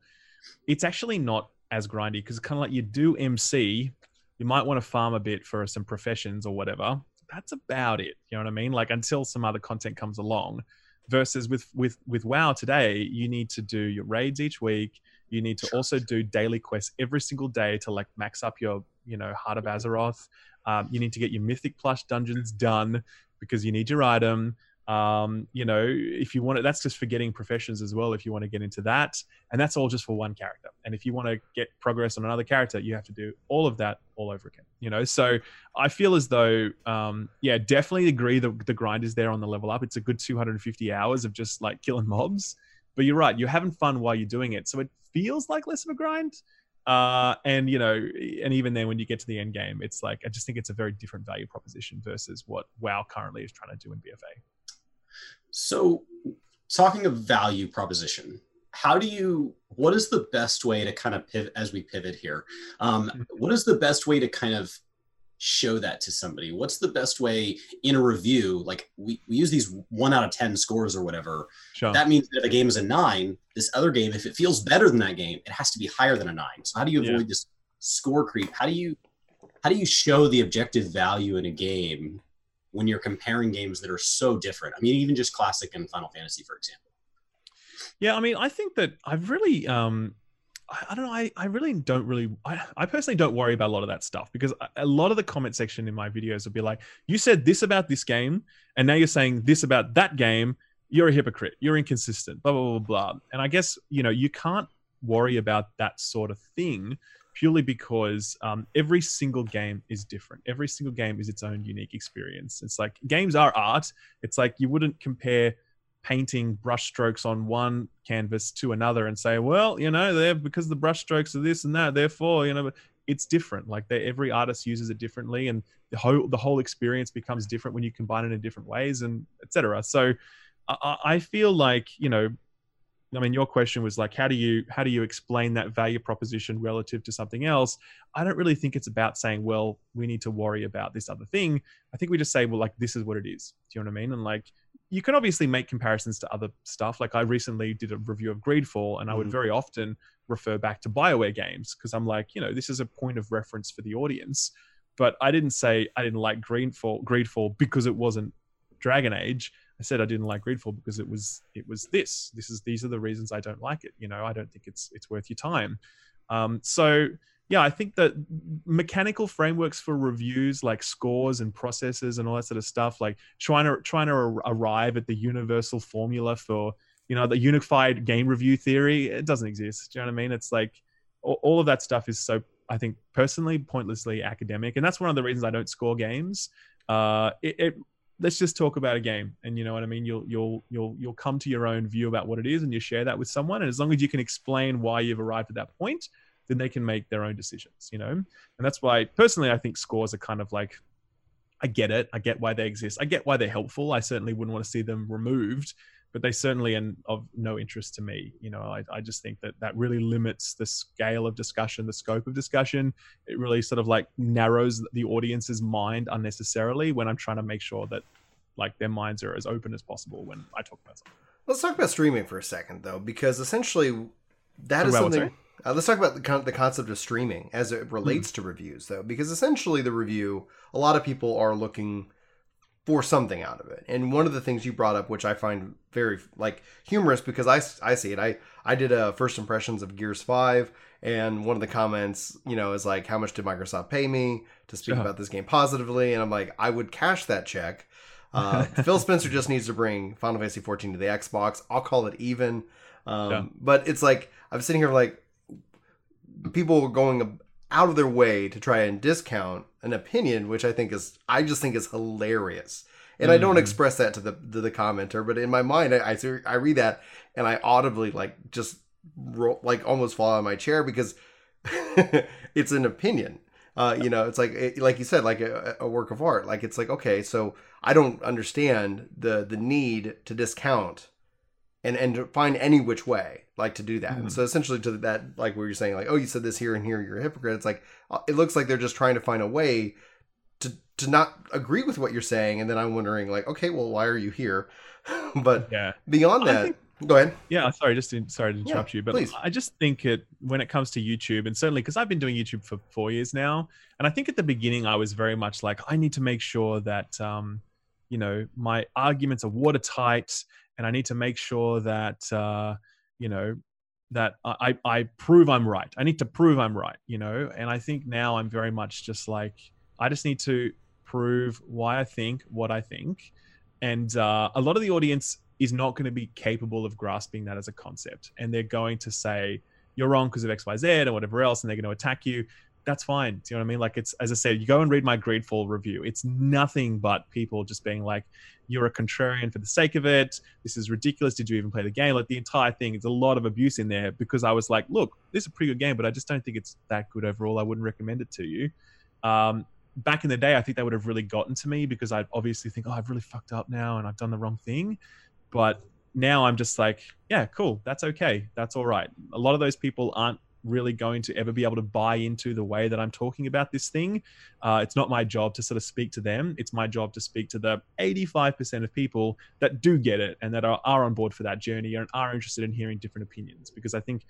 it's actually not as grindy because it's kind of like you do M C. You might want to farm a bit for some professions or whatever. That's about it. You know what I mean? Like until some other content comes along versus with, with, with WoW today, you need to do your raids each week. You need to sure. also do daily quests every single day to like max up your, you know, Heart of Azeroth. Um, you need to get your mythic plush dungeons done because you need your item. Um, you know, if you want it, that's just for getting professions as well. If you want to get into that, and that's all just for one character. And if you want to get progress on another character, you have to do all of that all over again, you know? So I feel as though, um, yeah, definitely agree that the grind is there on the level up. It's a good two hundred fifty hours of just like killing mobs, but you're right. You're having fun while you're doing it. So it feels like less of a grind. Uh, and you know, and even then when you get to the end game, it's like, I just think it's a very different value proposition versus what WoW currently is trying to do in B F A. So talking of value proposition, how do you, what is the best way to kind of pivot as we pivot here? Um, what is the best way to kind of show that to somebody? What's the best way in a review? Like we, we use these one out of ten scores or whatever. Sure. That means that if a game is a nine, this other game, if it feels better than that game, it has to be higher than a nine. So how do you avoid yeah. this score creep? How do you, how do you show the objective value in a game when you're comparing games that are so different? I mean, even just Classic and Final Fantasy, for example. Yeah, I mean, I think that I've really, um, I, I don't know, I, I really don't really, I, I personally don't worry about a lot of that stuff because a lot of the comment section in my videos will be like, you said this about this game, and now you're saying this about that game, you're a hypocrite, you're inconsistent, blah, blah, blah, blah. And I guess, you know, you can't worry about that sort of thing purely because um, every single game is different. Every single game is its own unique experience. It's like games are art. It's like you wouldn't compare painting brushstrokes on one canvas to another and say, well, you know, they're because the brushstrokes are this and that, therefore, you know, it's different. Like every artist uses it differently and the whole, the whole experience becomes different when you combine it in different ways and et cetera. So I, I feel like, you know, I mean, your question was like, how do you how do you explain that value proposition relative to something else? I don't really think it's about saying, well, we need to worry about this other thing. I think we just say, well, like, this is what it is. Do you know what I mean? And like, you can obviously make comparisons to other stuff. Like I recently did a review of Greedfall and I would mm-hmm. very often refer back to BioWare games because I'm like, you know, this is a point of reference for the audience. But I didn't say I didn't like Greedfall, Greedfall because it wasn't Dragon Age. I said I didn't like Greedfall because it was it was this. This is these are the reasons I don't like it. You know, I don't think it's it's worth your time. Um, so yeah, I think that mechanical frameworks for reviews, like scores and processes and all that sort of stuff, like trying to trying to arrive at the universal formula for, you know, the unified game review theory, it doesn't exist. Do you know what I mean? It's like all of that stuff is so, I think, personally, pointlessly academic, and that's one of the reasons I don't score games. Uh, it, it let's just talk about a game, and you know what I mean. You'll you'll you'll you'll come to your own view about what it is, and you share that with someone. And as long as you can explain why you've arrived at that point, then they can make their own decisions. You know, and that's why personally I think scores are kind of like, I get it, I get why they exist, I get why they're helpful. I certainly wouldn't want to see them removed, but they certainly are of no interest to me. You know, I, I just think that that really limits the scale of discussion, the scope of discussion. It really sort of like narrows the audience's mind unnecessarily when I'm trying to make sure that like their minds are as open as possible when I talk about something. Let's talk about streaming for a second though, because essentially that talk is something... Uh, let's talk about the, con- the concept of streaming as it relates mm-hmm. to reviews though, because essentially the review, a lot of people are looking for something out of it. And one of the things you brought up, which I find very like humorous because I, I see it. I, I did a first impressions of Gears five, and one of the comments, you know, is like, how much did Microsoft pay me to speak uh-huh. about this game positively? And I'm like, I would cash that check. Uh, Phil Spencer just needs to bring Final Fantasy fourteen to the Xbox. I'll call it even. Um, yeah. But it's like, I'm sitting here like people going out of their way to try and discount an opinion, which I think is, I just think is hilarious. And mm. I don't express that to the to the commenter, but in my mind, I, I, I read that and I audibly like just roll, like almost fall out of my chair because it's an opinion. Uh, you know, it's like, it, like you said, like a, a work of art. Like, it's like, okay, so I don't understand the, the need to discount and, and to find any which way. Like to do that mm-hmm. So essentially to that, like where you're saying like, oh, you said this here and here, you're a hypocrite, it's like it looks like they're just trying to find a way to to not agree with what you're saying, and then I'm wondering like, okay, well, why are you here? But yeah, beyond that, think, go ahead. Yeah, sorry just to, sorry to interrupt yeah, you but please. I just think it when it comes to YouTube, and certainly because I've been doing YouTube for four years now, and I think at the beginning I was very much like, I need to make sure that um you know, my arguments are watertight, and I need to make sure that uh you know, that I, I prove I'm right. I need to prove I'm right, you know? And I think now I'm very much just like, I just need to prove why I think what I think. And uh, a lot of the audience is not going to be capable of grasping that as a concept. And they're going to say, you're wrong because of X, Y, Z and whatever else. And they're going to attack you. That's fine. Do you know what I mean? Like it's, as I said, you go and read my Greedfall review. It's nothing but people just being like, you're a contrarian for the sake of it. This is ridiculous. Did you even play the game? Like the entire thing, it's a lot of abuse in there because I was like, look, this is a pretty good game, but I just don't think it's that good overall. I wouldn't recommend it to you. Um, back in the day, I think that would have really gotten to me because I'd obviously think, oh, I've really fucked up now and I've done the wrong thing. But now I'm just like, yeah, cool. That's okay. That's all right. A lot of those people aren't really going to ever be able to buy into the way that I'm talking about this thing. Uh, it's not my job to sort of speak to them. It's my job to speak to the eighty-five percent of people that do get it and that are, are on board for that journey and are interested in hearing different opinions. Because I think,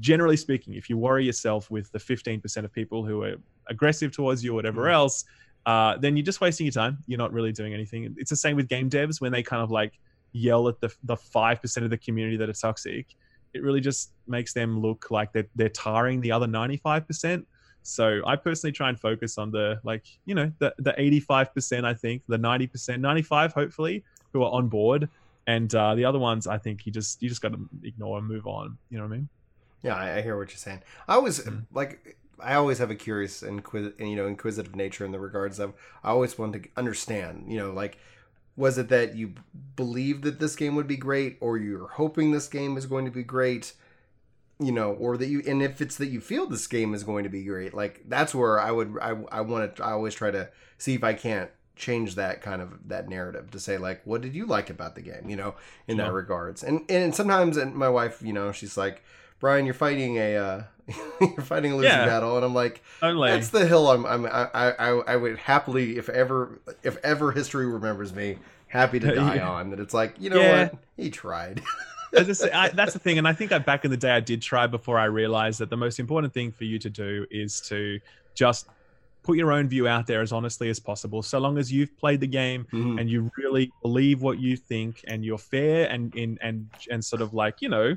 generally speaking, if you worry yourself with the fifteen percent of people who are aggressive towards you or whatever mm-hmm. else, uh, then you're just wasting your time. You're not really doing anything. It's the same with game devs when they kind of like yell at the the five percent of the community that are toxic. It really just makes them look like they're, they're tarring the other ninety-five percent. So I personally try and focus on the, like, you know, the, the eighty-five percent, I think, the ninety percent, ninety-five hopefully, who are on board. And uh, the other ones, I think you just, you just got to ignore and move on. You know what I mean? Yeah, I, I hear what you're saying. I always, mm. like, I always have a curious and, inquis- you know, inquisitive nature in the regards of, I always want to understand, you know, like, was it that you believed that this game would be great, or you're hoping this game is going to be great, you know, or that you, and if it's that you feel this game is going to be great, like that's where I would, I, I want to, I always try to see if I can't change that kind of, that narrative to say like, what did you like about the game, you know, in yeah. that regards. And, and sometimes, and my wife, you know, she's like, Brian, you're fighting a, uh, you're fighting a losing yeah. battle, and I'm like, Only. that's the hill I'm. I'm I, I I would happily, if ever, if ever history remembers me, happy to die yeah. on. That it's like, you know yeah. what, he tried. As I say, I, that's the thing, and I think I, back in the day I did try before I realized that the most important thing for you to do is to just put your own view out there as honestly as possible. So long as you've played the game mm-hmm. and you really believe what you think and you're fair and in and, and and sort of like, you know,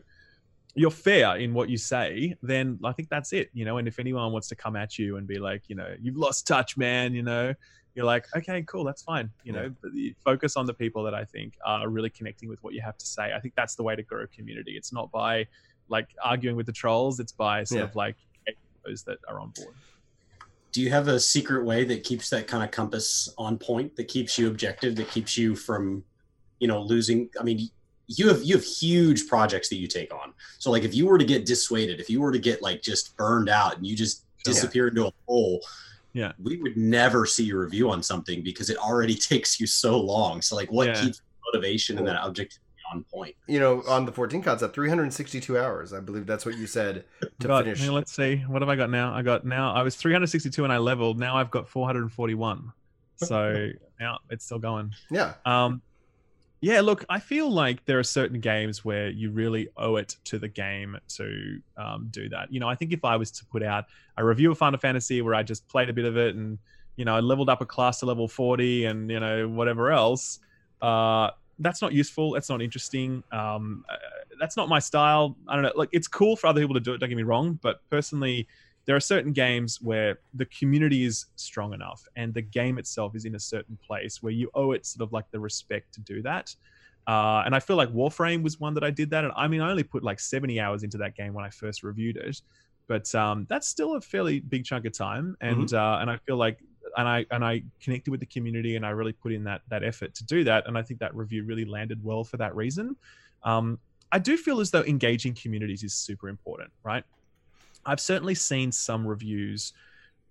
you're fair in what you say, then I think that's it, you know. And if anyone wants to come at you and be like, you know, you've lost touch, man, you know, you're like, okay, cool, that's fine, you know. But you focus on the people that I think are really connecting with what you have to say. I think that's the way to grow a community. It's not by like arguing with the trolls, it's by sort yeah. of like those that are on board. Do you have a secret way that keeps that kind of compass on point, that keeps you objective, that keeps you from, you know, losing? I mean, you have you have huge projects that you take on. So like if you were to get dissuaded, if you were to get like just burned out and you just disappear yeah. into a hole, yeah, we would never see a review on something because it already takes you so long. So like what yeah. keeps motivation cool. and that objectivity on point? You know, on the fourteen concept, three hundred sixty-two hours. I believe that's what you said to got, finish. Let's see. What have I got now? I got now I was three hundred sixty-two and I leveled. Now I've got four hundred forty-one. So now it's still going. Yeah. Um Yeah, look, I feel like there are certain games where you really owe it to the game to um, do that. You know, I think if I was to put out a review of Final Fantasy where I just played a bit of it and, you know, I leveled up a class to level forty and, you know, whatever else, uh, that's not useful. That's not interesting. Um, uh, that's not my style. I don't know. Like, it's cool for other people to do it, don't get me wrong. But personally, there are certain games where the community is strong enough and the game itself is in a certain place where you owe it sort of like the respect to do that. Uh, and I feel like Warframe was one that I did that. And I mean, I only put like seventy hours into that game when I first reviewed it, but um, that's still a fairly big chunk of time. And mm-hmm. uh, and I feel like, and I and I connected with the community and I really put in that that effort to do that. And I think that review really landed well for that reason. Um, I do feel as though engaging communities is super important, right? I've certainly seen some reviews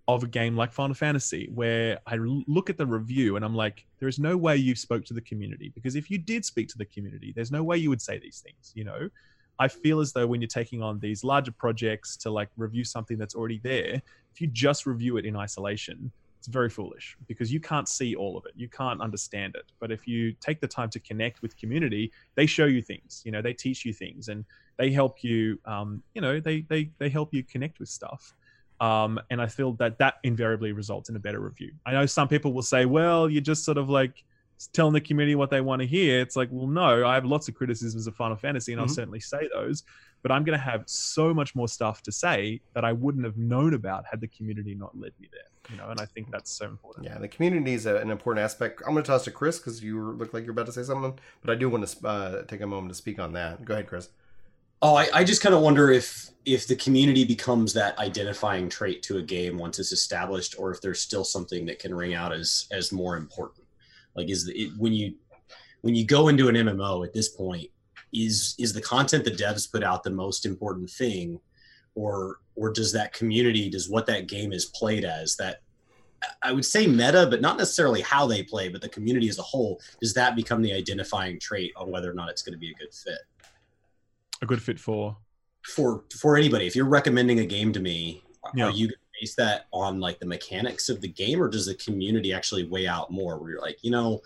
of a game like Final Fantasy where I look at the review and I'm like, there is no way you spoke to the community, because if you did speak to the community, there's no way you would say these things. You know, I feel as though when you're taking on these larger projects to like review something that's already there, if you just review it in isolation, it's very foolish because you can't see all of it. You can't understand it. But if you take the time to connect with community, they show you things, you know, they teach you things and they help you, um, you know, they, they, they help you connect with stuff. Um, and I feel that that invariably results in a better review. I know some people will say, well, you're just sort of like telling the community what they want to hear. It's like, well, no, I have lots of criticisms of Final Fantasy and mm-hmm. I'll certainly say those, but I'm going to have so much more stuff to say that I wouldn't have known about had the community not led me there. You know, and I think that's so important. Yeah, the community is an important aspect. I'm going to toss to Chris because you look like you're about to say something, but I do want to uh, take a moment to speak on that. Go ahead, Chris. Oh, I, I just kind of wonder if if the community becomes that identifying trait to a game once it's established, or if there's still something that can ring out as as more important. Like, is the, it, when you when you go into an M M O at this point, is is the content the devs put out the most important thing? Or or does that community, does what that game is played as, that I would say meta, but not necessarily how they play, but the community as a whole, does that become the identifying trait on whether or not it's going to be a good fit? A good fit for? For for anybody. If you're recommending a game to me, yeah. are you going to base that on like the mechanics of the game, or does the community actually weigh out more where you're like, you know,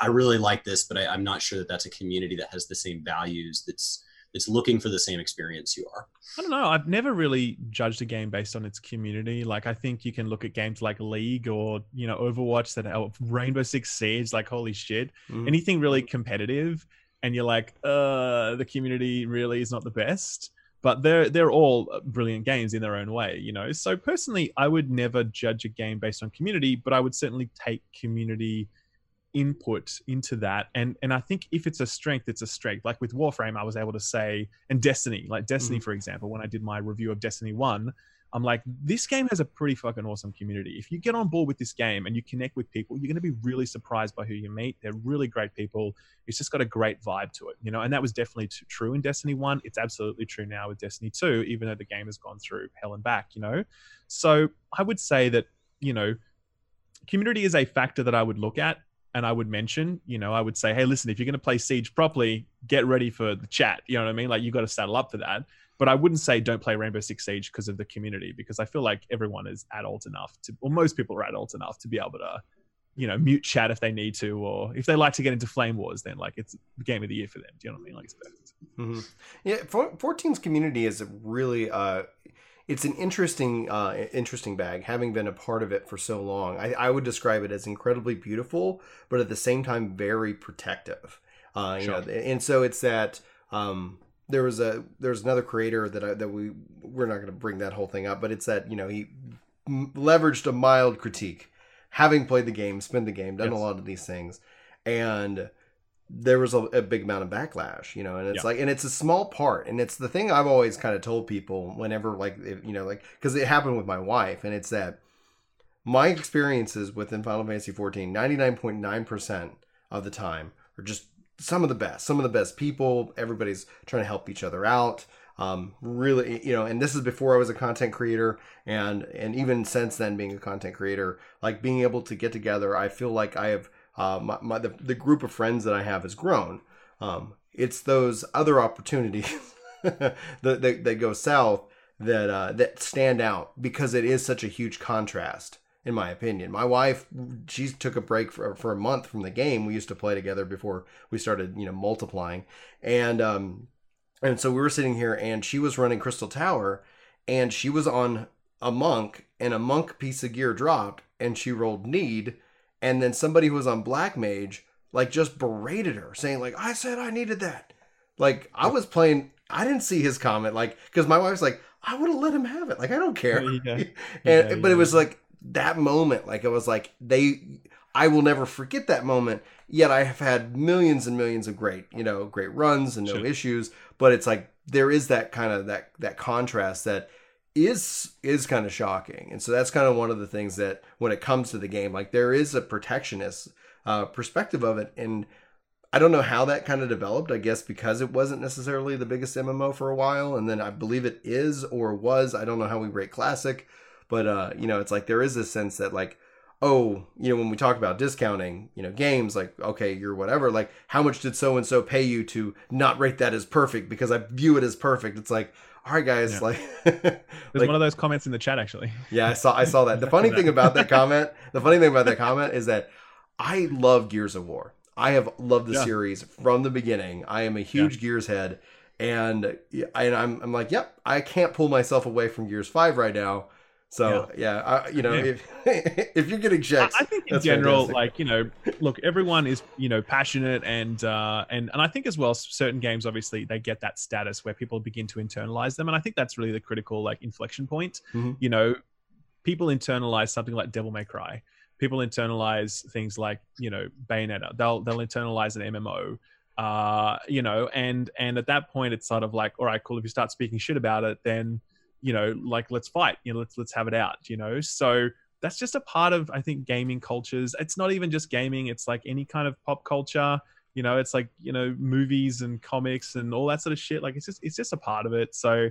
I really like this, but I, I'm not sure that that's a community that has the same values that's It's looking for the same experience you are. I don't know. I've never really judged a game based on its community. Like, I think you can look at games like League or, you know, Overwatch, that are Rainbow Six Siege, like, holy shit. Mm. Anything really competitive, and you're like, uh, the community really is not the best. But they're they're all brilliant games in their own way, you know. So personally, I would never judge a game based on community, but I would certainly take community input into that, and and I think if it's a strength, it's a strength. Like with Warframe, I was able to say, and Destiny, like Destiny mm. for example, when I did my review of Destiny one, I'm like, this game has a pretty fucking awesome community. If you get on board with this game and you connect with people, you're going to be really surprised by who you meet. They're really great people. It's just got a great vibe to it, you know. And that was definitely t- true in Destiny one. It's absolutely true now with Destiny two, even though the game has gone through hell and back, you know. So I would say that, you know, community is a factor that I would look at. And I would mention, you know, I would say, hey, listen, if you're going to play Siege properly, get ready for the chat. You know what I mean? Like, you got to saddle up for that. But I wouldn't say don't play Rainbow Six Siege because of the community, because I feel like everyone is adult enough to, or most people are adult enough to be able to, you know, mute chat if they need to, or if they like to get into flame wars, then like it's the game of the year for them. Do you know what I mean? Like, it's perfect. Mm-hmm. Yeah. fourteen's community is really, uh, it's an interesting, uh, interesting bag, having been a part of it for so long. I, I would describe it as incredibly beautiful, but at the same time, very protective. Uh, you sure. know, and so it's that, um, there was a, there's another creator that I, that we, we're not going to bring that whole thing up, but it's that, you know, he m- leveraged a mild critique, having played the game, spent the game, done yes. a lot of these things. And there was a, a big amount of backlash, you know, and it's yeah. like, and it's a small part. And it's the thing I've always kind of told people whenever, like, if, you know, like, cause it happened with my wife, and it's that my experiences within Final Fantasy fourteen, ninety-nine point nine percent of the time are just some of the best, some of the best people. Everybody's trying to help each other out. Um, really, you know, and this is before I was a content creator, and, and even since then being a content creator, like being able to get together, I feel like I have, Uh, my, my the, the group of friends that I have has grown. Um, it's those other opportunities that, that that go south that uh, that stand out, because it is such a huge contrast, in my opinion. My wife, she took a break for for a month from the game. We used to play together before we started, you know, multiplying, and um, and so we were sitting here, and she was running Crystal Tower, and she was on a monk, and a monk piece of gear dropped, and she rolled need. And then somebody who was on Black Mage, like, just berated her, saying, like, I said I needed that. Like, I was playing, I didn't see his comment, like, because my wife's like, I would have let him have it. Like, I don't care. Yeah. and, yeah, but yeah. It was like that moment, like, it was like, they, I will never forget that moment. Yet I have had millions and millions of great, you know, great runs and no sure. issues. But it's like, there is that kind of, that, that contrast that is is kind of shocking. And so that's kind of one of the things that when it comes to the game, like, there is a protectionist uh perspective of it, and I don't know how that kind of developed, I guess, because it wasn't necessarily the biggest M M O for a while, and then I believe it is or was, I don't know how we rate Classic, but uh you know, it's like there is this sense that, like, oh, you know, when we talk about discounting, you know, games, like, okay, you're whatever, like, how much did so and so pay you to not rate that as perfect because I view it as perfect? It's like, all right, guys, yeah. like... There's like, one of those comments in the chat, actually. Yeah, I saw I saw that. The funny thing about that comment, the funny thing about that comment is that I love Gears of War. I have loved the yeah. series from the beginning. I am a huge yeah. Gears head, and, and I'm I'm like, yep, I can't pull myself away from Gears five right now. So, yeah, yeah I, you know, yeah. if if you're getting checks... I, I think in general, fantastic. Like, you know, look, everyone is, you know, passionate, and, uh, and and I think as well, certain games, obviously, they get that status where people begin to internalize them. And I think that's really the critical, like, inflection point. Mm-hmm. You know, people internalize something like Devil May Cry. People internalize things like, you know, Bayonetta. They'll they'll internalize an M M O, uh, you know, and and at that point, it's sort of like, all right, cool, if you start speaking shit about it, then... you know, like, let's fight, you know, let's, let's have it out, you know? So that's just a part of, I think, gaming cultures. It's not even just gaming. It's like any kind of pop culture, you know, it's like, you know, movies and comics and all that sort of shit. Like, it's just, it's just a part of it. So,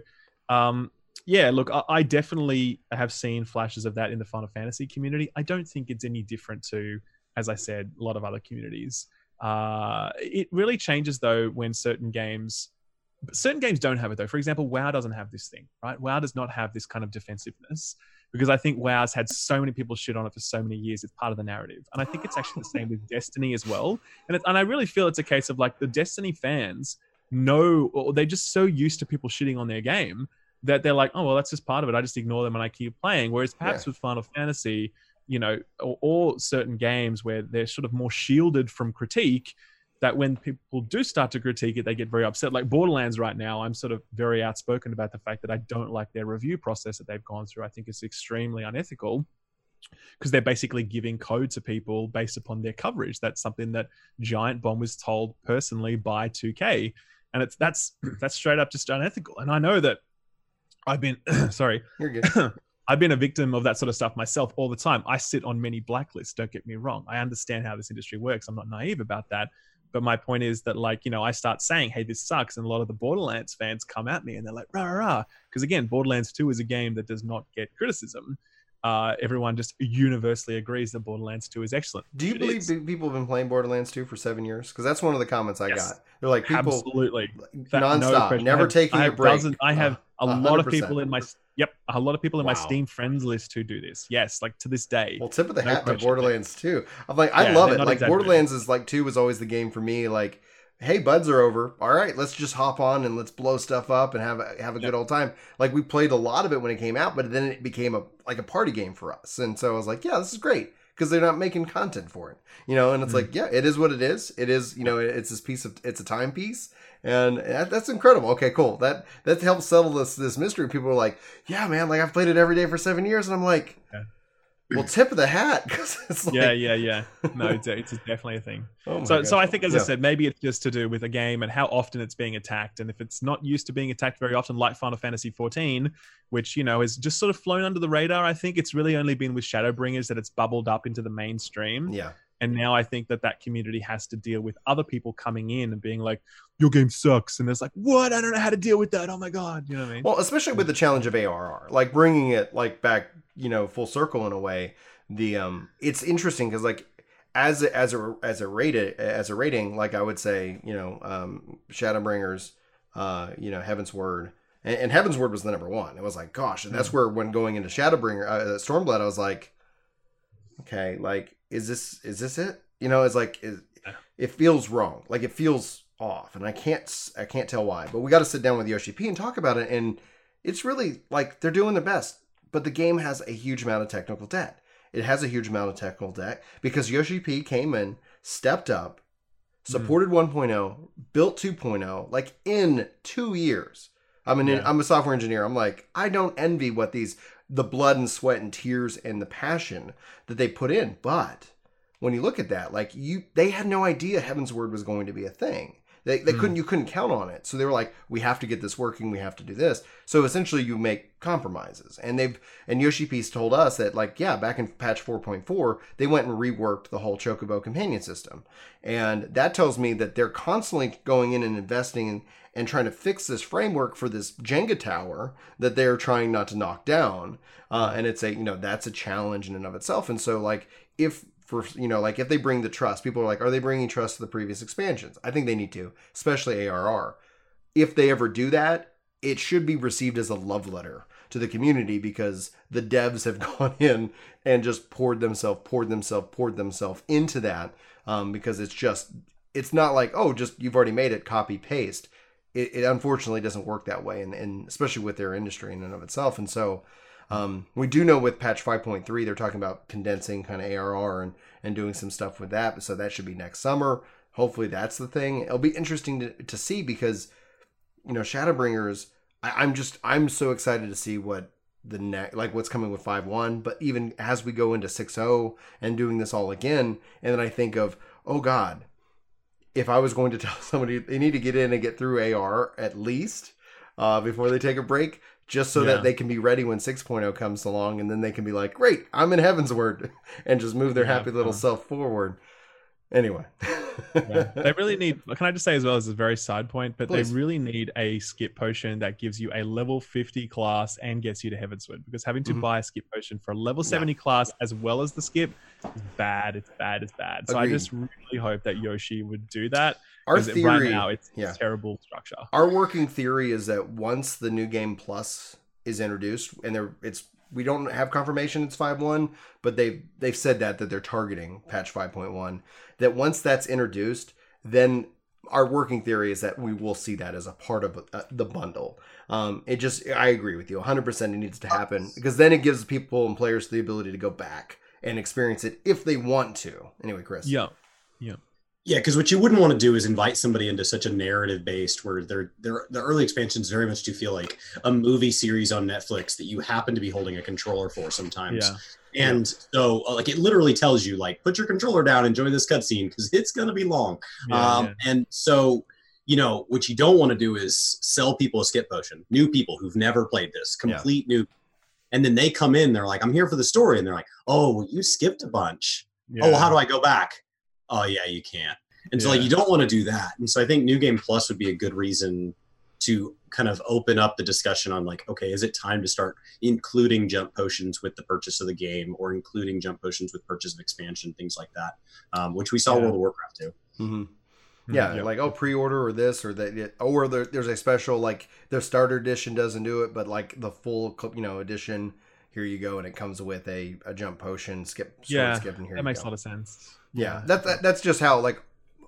um, yeah, look, I, I definitely have seen flashes of that in the Final Fantasy community. I don't think it's any different to, as I said, a lot of other communities. Uh, it really changes though, when certain games, certain games don't have it though. For example, WoW doesn't have this thing, right? WoW does not have this kind of defensiveness, because I think WoW's had so many people shit on it for so many years. It's part of the narrative. And I think it's actually the same with Destiny as well. And it, and I really feel it's a case of like the Destiny fans know, or they're just so used to people shitting on their game that they're like, oh, well, that's just part of it. I just ignore them and I keep playing. Whereas perhaps yeah. with Final Fantasy, you know, or, or certain games where they're sort of more shielded from critique, that when people do start to critique it, they get very upset. Like Borderlands right now, I'm sort of very outspoken about the fact that I don't like their review process that they've gone through. I think it's extremely unethical, because they're basically giving code to people based upon their coverage. That's something that Giant Bomb was told personally by two K. And it's that's that's straight up just unethical. And I know that I've been... sorry. You're good. I've been a victim of that sort of stuff myself all the time. I sit on many blacklists, don't get me wrong. I understand how this industry works. I'm not naive about that. But my point is that, like, you know, I start saying, hey, this sucks. And a lot of the Borderlands fans come at me and they're like, rah, rah, rah. Because again, Borderlands two is a game that does not get criticism. Uh, everyone just universally agrees that Borderlands two is excellent. Do you it believe is. people have been playing Borderlands two for seven years? Because that's one of the comments I yes. got. They're like, people. Absolutely. Nonstop. No never I have, taking I have a break. Dozens, I have uh, a one hundred percent lot of people in my... Yep, a lot of people in wow. my Steam friends list who do this. Yes, like to this day. Well, tip of the no hat to Borderlands two. I'm like, I yeah, love it. Like Borderlands is like two was always the game for me. Like, hey, buds are over. All right, let's just hop on and let's blow stuff up and have a, have a yeah. good old time. Like, we played a lot of it when it came out, but then it became a like a party game for us. And so I was like, yeah, this is great, because they're not making content for it, you know? And it's mm-hmm. like, yeah, it is what it is. It is, you know, it's this piece of, it's a timepiece. And that, that's incredible. Okay, cool. That, that helps settle this, this mystery. People are like, yeah, man, like I've played it every day for seven years. And I'm like, yeah. well, tip of the hat. Cause it's like... Yeah, yeah, yeah. No, it's, it's definitely a thing. Oh so, God. so I think, as yeah. I said, maybe it's just to do with a game and how often it's being attacked. And if it's not used to being attacked very often, like Final Fantasy fourteen, which, you know, has just sort of flown under the radar. I think it's really only been with Shadowbringers that it's bubbled up into the mainstream. Yeah. And now I think that that community has to deal with other people coming in and being like, your game sucks. And it's like, what? I don't know how to deal with that. Oh my God. You know what I mean? Well, especially with the challenge of A R R, like bringing it like back, you know, full circle in a way. The, um, it's interesting because like as, a, as a, as a rated, as a rating, like I would say, you know, um, Shadowbringers, uh, you know, Heavensward and, and Heavensward was the number one. It was like, gosh. And that's where when going into Shadowbringer, uh, Stormblood, I was like, okay, like, Is this is this it? You know, it's like it, it feels wrong, like it feels off, and I can't I can't tell why. But we got to sit down with Yoshi P and talk about it. And it's really like they're doing their best, but the game has a huge amount of technical debt. It has a huge amount of technical debt because Yoshi P came in, stepped up, supported mm-hmm. one point oh, built two point oh, like in two years. I'm an yeah. I'm a software engineer. I'm like, I don't envy what these. The blood and sweat and tears and the passion that they put in. But when you look at that, like you, they had no idea Heavensward was going to be a thing. They they mm. couldn't, you couldn't count on it. So they were like, we have to get this working. We have to do this. So essentially you make compromises and they've, and Yoshi P's told us that like, yeah, back in patch four point four, they went and reworked the whole Chocobo companion system. And that tells me that they're constantly going in and investing in, and trying to fix this framework for this Jenga tower that they're trying not to knock down. Uh, and it's a, you know, that's a challenge in and of itself. And so like, if, for, you know, like if they bring the trust, people are like, are they bringing trust to the previous expansions? I think they need to, especially A R R. If they ever do that, it should be received as a love letter to the community because the devs have gone in and just poured themselves, poured themselves, poured themselves into that. Um, because it's just, it's not like, oh, just, you've already made it, copy, paste. It, it unfortunately doesn't work that way, and, and especially with their industry in and of itself. And so um, we do know with patch five point three, they're talking about condensing kind of A R R and, and doing some stuff with that. So that should be next summer. Hopefully that's the thing. It'll be interesting to, to see because, you know, Shadowbringers, I, I'm just, I'm so excited to see what the next, like what's coming with five point one. But even as we go into six point oh and doing this all again, and then I think of, oh God, if I was going to tell somebody they need to get in and get through A R at least uh, before they take a break, just so yeah. that they can be ready when six point oh comes along, and then they can be like, great, I'm in Heavensward, and just move their yeah, happy little yeah. self forward. Anyway. yeah. They really need, can I just say as well, as a very side point, but Please. They really need a skip potion that gives you a level fifty class and gets you to Heavensward, because having to mm-hmm. buy a skip potion for a level seventy yeah. class as well as the skip is bad. It's bad. It's bad. So Agreed. I just really hope that Yoshi would do that. Our theory, right now it's, yeah. it's terrible structure. Our working theory is that once the new game plus is introduced, and there it's, we don't have confirmation it's five point one, but they've, they've said that, that they're targeting patch five point one, that once that's introduced, then our working theory is that we will see that as a part of uh, the bundle. Um, it just, I agree with you one hundred percent. It needs to happen because then it gives people and players the ability to go back and experience it if they want to. Anyway, Chris. Yeah. Yeah. Yeah, because what you wouldn't want to do is invite somebody into such a narrative-based where they're, they're, the early expansions very much do feel like a movie series on Netflix that you happen to be holding a controller for sometimes. Yeah. And so, like, it literally tells you, like, put your controller down, enjoy this cutscene, because it's going to be long. Yeah, um, yeah. And so, you know, what you don't want to do is sell people a skip potion, new people who've never played this, complete yeah. new. And then they come in, they're like, I'm here for the story. And they're like, oh, well, you skipped a bunch. Yeah. Oh, well, how do I go back? Oh yeah, you can't. And yeah. so like, you don't want to do that. And so I think New Game Plus would be a good reason to kind of open up the discussion on like, okay, is it time to start including jump potions with the purchase of the game, or including jump potions with purchase of expansion, things like that, um, which we saw yeah. World of Warcraft do. Mm-hmm. Yeah, yeah, like, oh, pre-order or this or that. Oh, or there, there's a special, like the starter edition doesn't do it, but like the full, you know, edition, here you go. And it comes with a, a jump potion, skip, yeah, skip, and here that you makes go. A lot of sense. Yeah, that, that that's just how like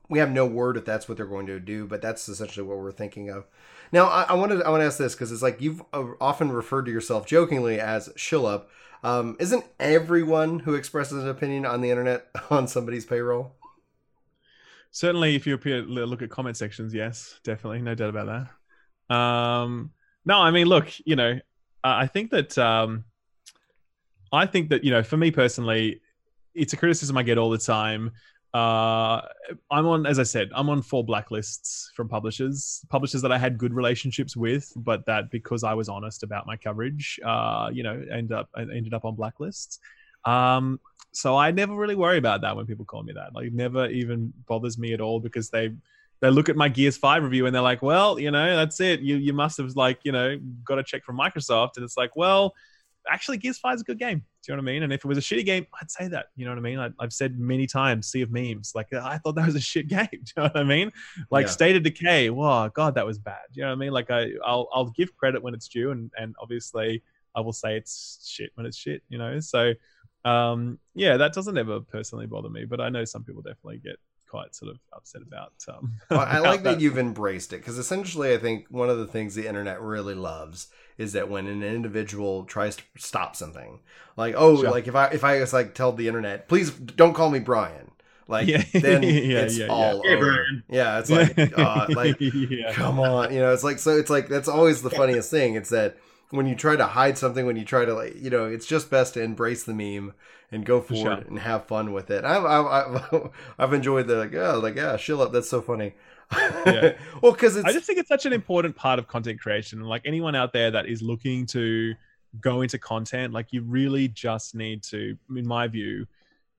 we have no word if that's what they're going to do, but that's essentially what we're thinking of. Now, I, I wanted I want to ask this because it's like you've often referred to yourself jokingly as Shill Up. Um, isn't everyone who expresses an opinion on the internet on somebody's payroll? Certainly, if you appear, look at comment sections, yes, definitely, no doubt about that. Um, no, I mean, look, you know, I think that um, I think that you know, for me personally, it's a criticism I get all the time. Uh, I'm on, as I said, I'm on four blacklists from publishers, publishers that I had good relationships with, but that because I was honest about my coverage, uh, you know, end up I ended up on blacklists. Um, so I never really worry about that when people call me that. Like, it never even bothers me at all because they they look at my Gears five review and they're like, well, you know, that's it. You you must have like, you know, got a check from Microsoft, and it's like, well, actually, Gears five is a good game. Do you know what I mean? And if it was a shitty game, I'd say that. You know what I mean? I, I've said many times, sea of memes, like, I thought that was a shit game. Do you know what I mean? Like, yeah. State of Decay, wow, God, that was bad. Do you know what I mean? Like, I, I'll I'll give credit when it's due, and, and obviously I will say it's shit when it's shit, you know? So, um, yeah, that doesn't ever personally bother me, but I know some people definitely get quite sort of upset about... Um, well, about I like that, that you've embraced it, because essentially I think one of the things the internet really loves is that when an individual tries to stop something, like, oh, sure. like if I if I was like, tell the internet, please don't call me Brian. Like, yeah. then yeah, it's yeah, all yeah. over. Hey, yeah, it's like, uh, like yeah. come on. You know, it's like, so it's like, that's always the funniest thing. It's that when you try to hide something, when you try to like, you know, it's just best to embrace the meme and go forward sure. and have fun with it. I've, I've, I've, I've enjoyed the, like, oh, like, yeah, Shill Up. That's so funny. yeah. Well, because I just think it's such an important part of content creation. Like, anyone out there that is looking to go into content, like, you really just need to, in my view,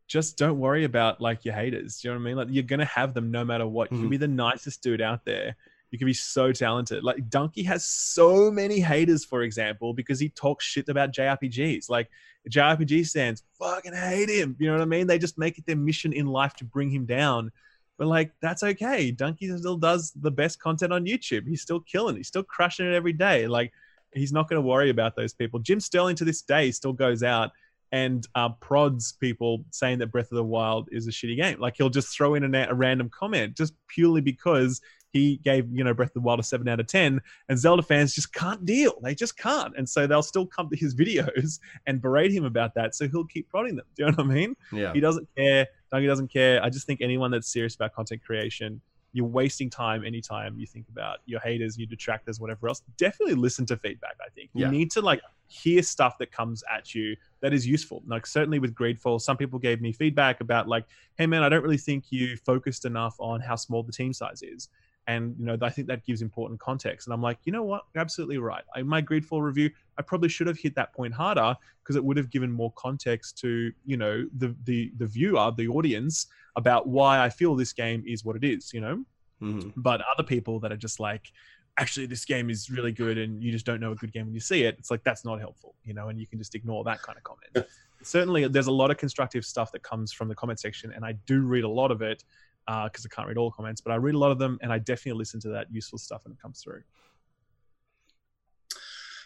just don't worry about like your haters. Do you know what I mean? Like, you're gonna have them no matter what. Mm-hmm. You can be the nicest dude out there. You can be so talented. Like, Dunkey has so many haters, for example, because he talks shit about J R P Gs. Like, J R P G fans fucking hate him. You know what I mean? They just make it their mission in life to bring him down. But, like, that's okay. Dunkey still does the best content on YouTube. He's still killing it. He's still crushing it every day. Like, he's not going to worry about those people. Jim Sterling, to this day, still goes out and uh, prods people saying that Breath of the Wild is a shitty game. Like, he'll just throw in an, a random comment just purely because he gave, you know, Breath of the Wild a seven out of ten. And Zelda fans just can't deal. They just can't. And so they'll still come to his videos and berate him about that. So he'll keep prodding them. Do you know what I mean? Yeah. He doesn't care. Dunkey doesn't care. I just think anyone that's serious about content creation, you're wasting time anytime you think about your haters, your detractors, whatever else. Definitely listen to feedback, I think. Yeah. You need to like hear stuff that comes at you that is useful. Like, certainly with Greedfall, some people gave me feedback about like, hey man, I don't really think you focused enough on how small the team size is. And, you know, I think that gives important context. And I'm like, you know what? You're absolutely right. In my Greedfall review, I probably should have hit that point harder because it would have given more context to, you know, the the the viewer, the audience, about why I feel this game is what it is, you know? Mm-hmm. But other people that are just like, actually, this game is really good and you just don't know a good game when you see it. It's like, that's not helpful, you know, and you can just ignore that kind of comment. Certainly, there's a lot of constructive stuff that comes from the comment section, and I do read a lot of it. Because uh, I can't read all comments, but I read a lot of them, and I definitely listen to that useful stuff when it comes through.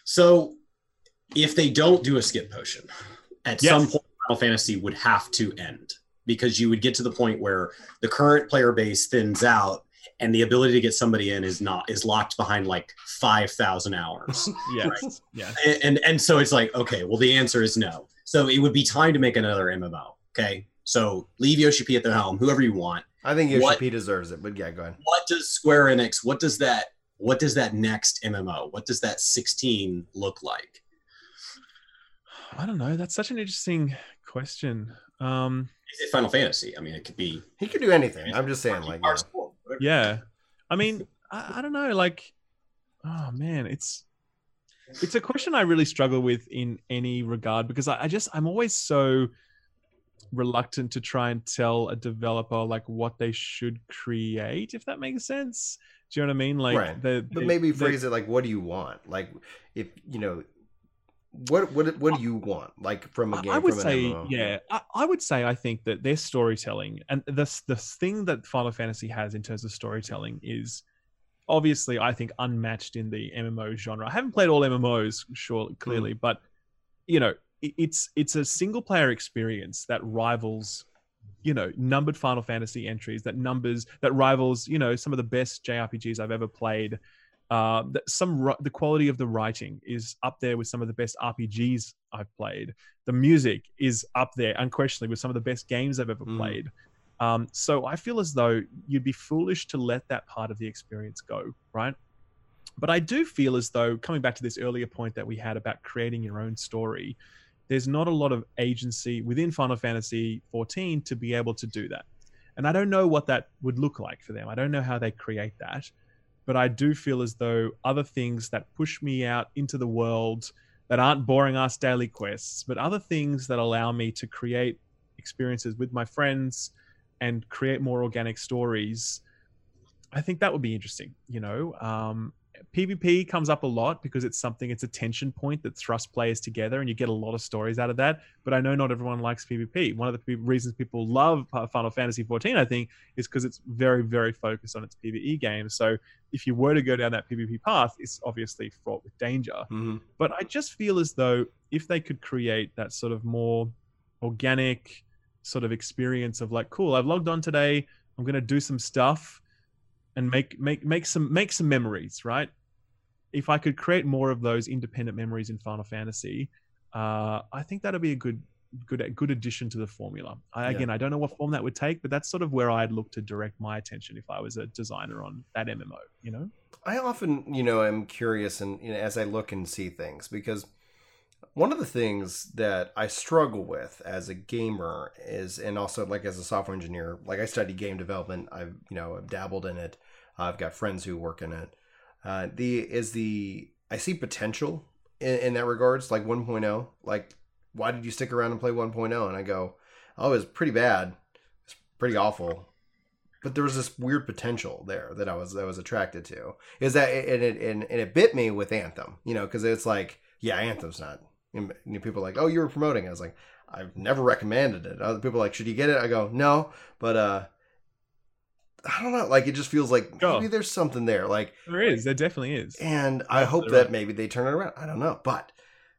So if they don't do a skip potion, at yes. some point Final Fantasy would have to end, because you would get to the point where the current player base thins out and the ability to get somebody in is not is locked behind like five thousand hours. yes. Right? yes. And, and, and so it's like, okay, well, the answer is no. So it would be time to make another M M O, okay? So leave Yoshi P at the helm, whoever you want. I think Yoshi what, P deserves it, but yeah, go ahead. What does Square Enix, what does that, what does that next M M O, what does that sixteen look like? I don't know. That's such an interesting question. Um, Is it Final Fantasy? I mean, it could be. He could do anything. I'm just saying, like, yeah. yeah. I mean, I, I don't know. Like, oh man, it's it's a question I really struggle with in any regard, because I, I just I'm always so reluctant to try and tell a developer like what they should create, if that makes sense. Do you know what I mean? Like, right. the, but they, maybe phrase they, it like, what do you want? Like, if you know, what what what do you want? Like from a game? I would from say, an yeah, I, I would say I think that their storytelling and this the thing that Final Fantasy has in terms of storytelling is obviously I think unmatched in the M M O genre. I haven't played all M M Os, sure, clearly, mm. but you know. It's it's a single player experience that rivals you know, numbered Final Fantasy entries, that numbers that rivals, you know, some of the best J R P Gs I've ever played. Uh, that some the quality of the writing is up there with some of the best R P Gs I've played. The music is up there unquestionably with some of the best games I've ever mm. played. Um, so I feel as though you'd be foolish to let that part of the experience go, right? But I do feel as though, coming back to this earlier point that we had about creating your own story, there's not a lot of agency within Final Fantasy fourteen to be able to do that. And I don't know what that would look like for them. I don't know how they create that. But I do feel as though other things that push me out into the world that aren't boring ass daily quests, but other things that allow me to create experiences with my friends and create more organic stories, I think that would be interesting. You know, um, PvP comes up a lot because it's something, it's a tension point that thrusts players together, and you get a lot of stories out of that. But I know not everyone likes PvP. One of the reasons people love Final Fantasy fourteen, I think, is because it's very, very focused on its PvE game. So if you were to go down that PvP path, it's obviously fraught with danger. Mm-hmm. But I just feel as though if they could create that sort of more organic sort of experience of like, cool, I've logged on today, I'm going to do some stuff and make make make some make some memories, right? If I could create more of those independent memories in Final Fantasy, uh, I think that'd be a good good good addition to the formula. I, yeah. Again, I don't know what form that would take, but that's sort of where I'd look to direct my attention if I was a designer on that M M O. You know, I often, you know, am curious and, you know, as I look and see things, because one of the things that I struggle with as a gamer is, and also like as a software engineer, like I study game development, I've, you know, I've dabbled in it. I've got friends who work in it. Uh, the is the, I see potential in, in that regards, like one point oh, like why did you stick around and play one point oh? And I go, oh, it was pretty bad. It's pretty awful. But there was this weird potential there that I was, that I was attracted to is that, and it, and, and it bit me with Anthem, you know, cause it's like, yeah, Anthem's not. And people are like, oh, you were promoting it. I was like, I've never recommended it. Other people are like, should you get it? I go, no, but uh, I don't know. Like, it just feels like oh. maybe there's something there. Like, there is. There definitely is. And I hope that right. maybe they turn it around. I don't know. But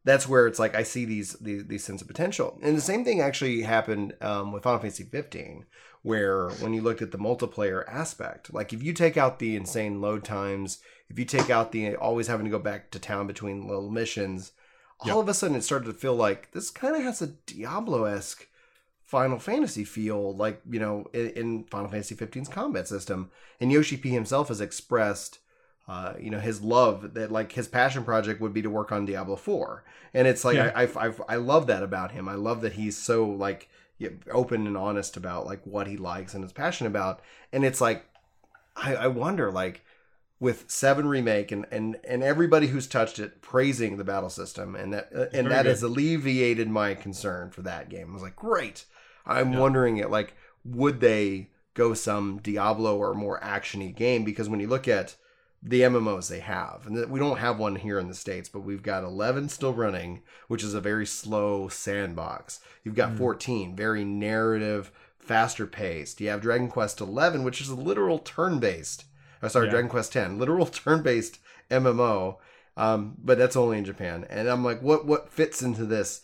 that's where it's like I see these these, these sense of potential. And the same thing actually happened um, with Final Fantasy fifteen, where when you looked at the multiplayer aspect, like if you take out the insane load times, if you take out the always having to go back to town between little missions, all yep. of a sudden it started to feel like this kind of has a Diablo-esque Final Fantasy feel, like, you know, in, in Final Fantasy fifteen's combat system. And Yoshi P himself has expressed, uh, you know, his love that, like, his passion project would be to work on Diablo four. And it's like, yeah. I, I, I, I love that about him. I love that he's so, like, open and honest about, like, what he likes and is passionate about. And it's like, I, I wonder, like, with seven remake and, and, and everybody who's touched it praising the battle system, and that uh, and that good. has alleviated my concern for that game. I was like, great. I'm yeah. wondering it like, would they go some Diablo or more actiony game? Because when you look at the M M Os they have, and we don't have one here in the States, but we've got eleven still running, which is a very slow sandbox. You've got mm. fourteen, very narrative, faster paced. You have Dragon Quest eleven, which is a literal turn based. Oh, sorry, yeah. Dragon Quest X, literal turn-based M M O, um, but that's only in Japan. And I'm like, what what fits into this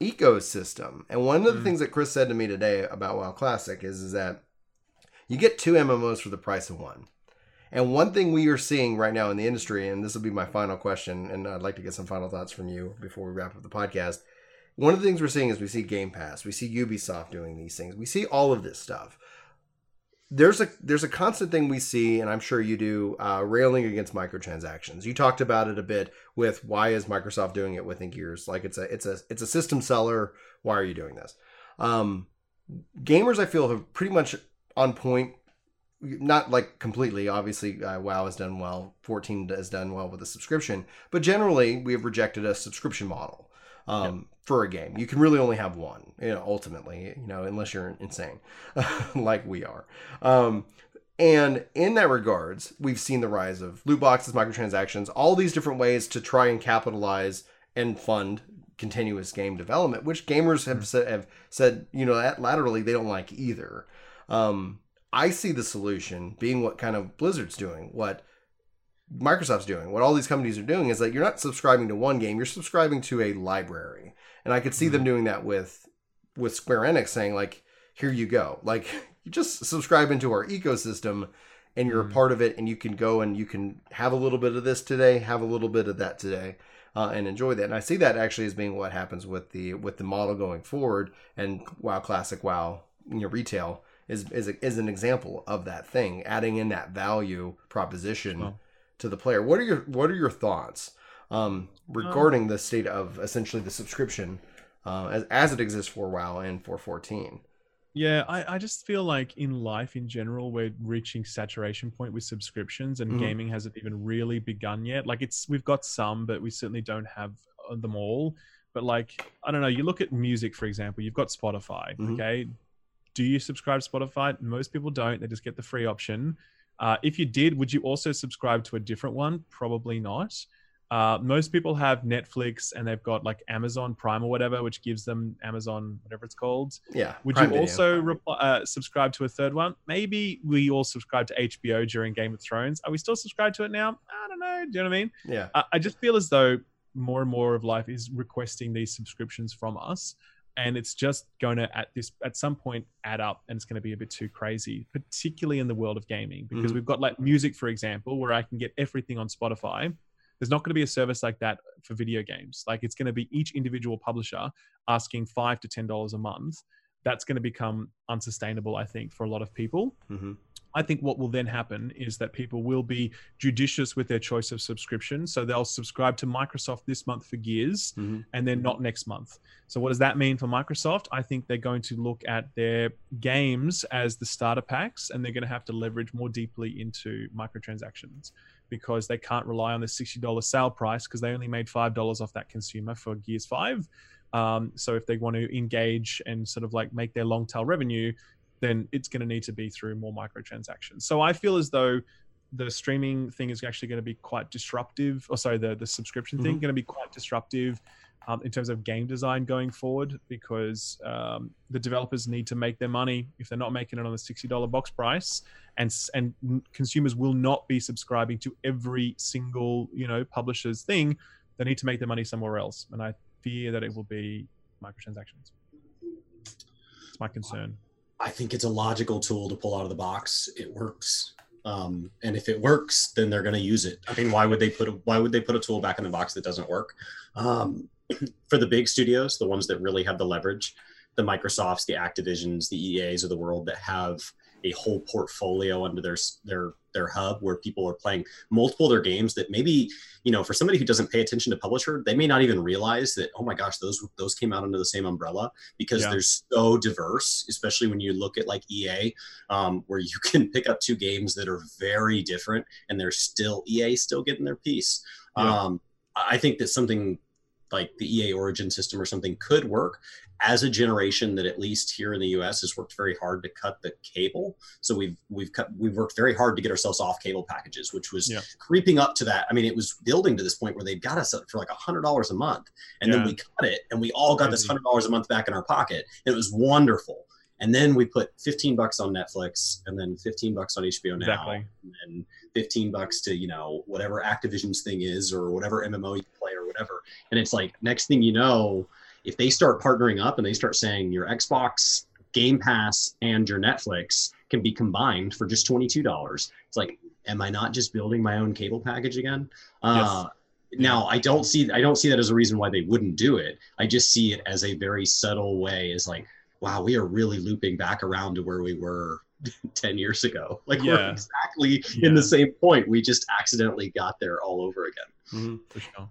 ecosystem? And one of the mm. things that Chris said to me today about WoW Classic is, is that you get two M M Os for the price of one. And one thing we are seeing right now in the industry, and this will be my final question, and I'd like to get some final thoughts from you before we wrap up the podcast. One of the things we're seeing is we see Game Pass. We see Ubisoft doing these things. We see all of this stuff. There's a there's a constant thing we see, and I'm sure you do, uh, railing against microtransactions. You talked about it a bit with why is Microsoft doing it within Gears? Like it's a it's a it's a system seller. Why are you doing this? Um, gamers, I feel, have pretty much on point. Not like completely, obviously. Uh, WoW has done well. fourteen has done well with the subscription, but generally we have rejected a subscription model. Um, yep. For a game, you can really only have one, you know, ultimately, you know, unless you're insane like we are. Um, and in that regards, we've seen the rise of loot boxes, microtransactions, all these different ways to try and capitalize and fund continuous game development, which gamers have, sa- have said, you know, that laterally they don't like either. Um, I see the solution being what kind of Blizzard's doing, what Microsoft's doing, what all these companies are doing, is that you're not subscribing to one game, you're subscribing to a library. And I could see mm-hmm. them doing that with with Square Enix, saying like, here you go. Like, you just subscribe into our ecosystem and you're mm. a part of it, and you can go and you can have a little bit of this today, have a little bit of that today, uh, and enjoy that. And I see that actually as being what happens with the with the model going forward, and WoW Classic, WoW, you know, retail is is a, is an example of that thing, adding in that value proposition oh. to the player. What are your what are your thoughts um, regarding oh. the state of essentially the subscription uh, as as it exists for WoW and for fourteen? Yeah, I, I just feel like in life in general, we're reaching saturation point with subscriptions, and mm-hmm. gaming hasn't even really begun yet. Like, it's we've got some, but we certainly don't have them all. But like, I don't know, you look at music, for example, you've got Spotify, mm-hmm. okay? Do you subscribe to Spotify? Most people don't. They just get the free option. Uh, if you did, would you also subscribe to a different one? Probably not. Uh, most people have Netflix, and they've got like Amazon Prime or whatever, which gives them Amazon, whatever it's called. Yeah. Would Prime you Video. also reply, uh, subscribe to a third one? Maybe we all subscribed to H B O during Game of Thrones. Are we still subscribed to it now? I don't know. Do you know what I mean? Yeah. Uh, I just feel as though more and more of life is requesting these subscriptions from us. And it's just going to, at this, at some point, add up, and it's going to be a bit too crazy, particularly in the world of gaming, because mm-hmm. we've got like music, for example, where I can get everything on Spotify. There's not going to be a service like that for video games. Like, it's going to be each individual publisher asking five to ten dollars a month. That's going to become unsustainable, I think, for a lot of people. Mm-hmm. I think what will then happen is that people will be judicious with their choice of subscription. So they'll subscribe to Microsoft this month for Gears mm-hmm. and then not next month. So what does that mean for Microsoft? I think they're going to look at their games as the starter packs, and they're going to have to leverage more deeply into microtransactions, because they can't rely on the sixty dollars sale price, because they only made five dollars off that consumer for Gears five. Um, so if they want to engage and sort of like make their long tail revenue, then it's going to need to be through more microtransactions. So I feel as though the streaming thing is actually going to be quite disruptive, or sorry, the, the subscription mm-hmm. thing going to be quite disruptive um, in terms of game design going forward, because um, the developers need to make their money. If they're not making it on the sixty dollars box price, and and consumers will not be subscribing to every single, you know, publisher's thing, they need to make their money somewhere else. And I fear that it will be microtransactions. It's my concern. I think it's a logical tool to pull out of the box. It works, um, and if it works, then they're going to use it. I mean, why would they put a, why would they put a tool back in the box that doesn't work? Um, for the big studios, the ones that really have the leverage, the Microsofts, the Activisions, the E As of the world that have a whole portfolio under their their their hub, where people are playing multiple of their games that maybe, you know, for somebody who doesn't pay attention to publisher, they may not even realize that, oh my gosh, those those came out under the same umbrella, because yeah. they're so diverse, especially when you look at like E A, um, where you can pick up two games that are very different, and they're still, E A still getting their piece. Yeah. Um, I think that something like the E A Origin system or something could work, as a generation that at least here in the U S has worked very hard to cut the cable. So we've we've cut, we've worked very hard to get ourselves off cable packages, which was yeah. creeping up to that. I mean, it was building to this point where they got us up for like one hundred dollars a month, and yeah. then we cut it, and we all got this one hundred dollars a month back in our pocket. And it was wonderful. And then we put fifteen bucks on Netflix, and then fifteen bucks on H B O now, exactly. and then fifteen bucks to, you know, whatever Activision's thing is, or whatever M M O you play or whatever. And it's like, next thing you know, if they start partnering up and they start saying your Xbox, Game Pass, and your Netflix can be combined for just twenty-two dollars, it's like, am I not just building my own cable package again? Uh, yes. Now, I don't see I don't see that as a reason why they wouldn't do it. I just see it as a very subtle way, as like, wow, we are really looping back around to where we were ten years ago. Like yeah. we're exactly yeah. in the same point. We just accidentally got there all over again. Mm-hmm.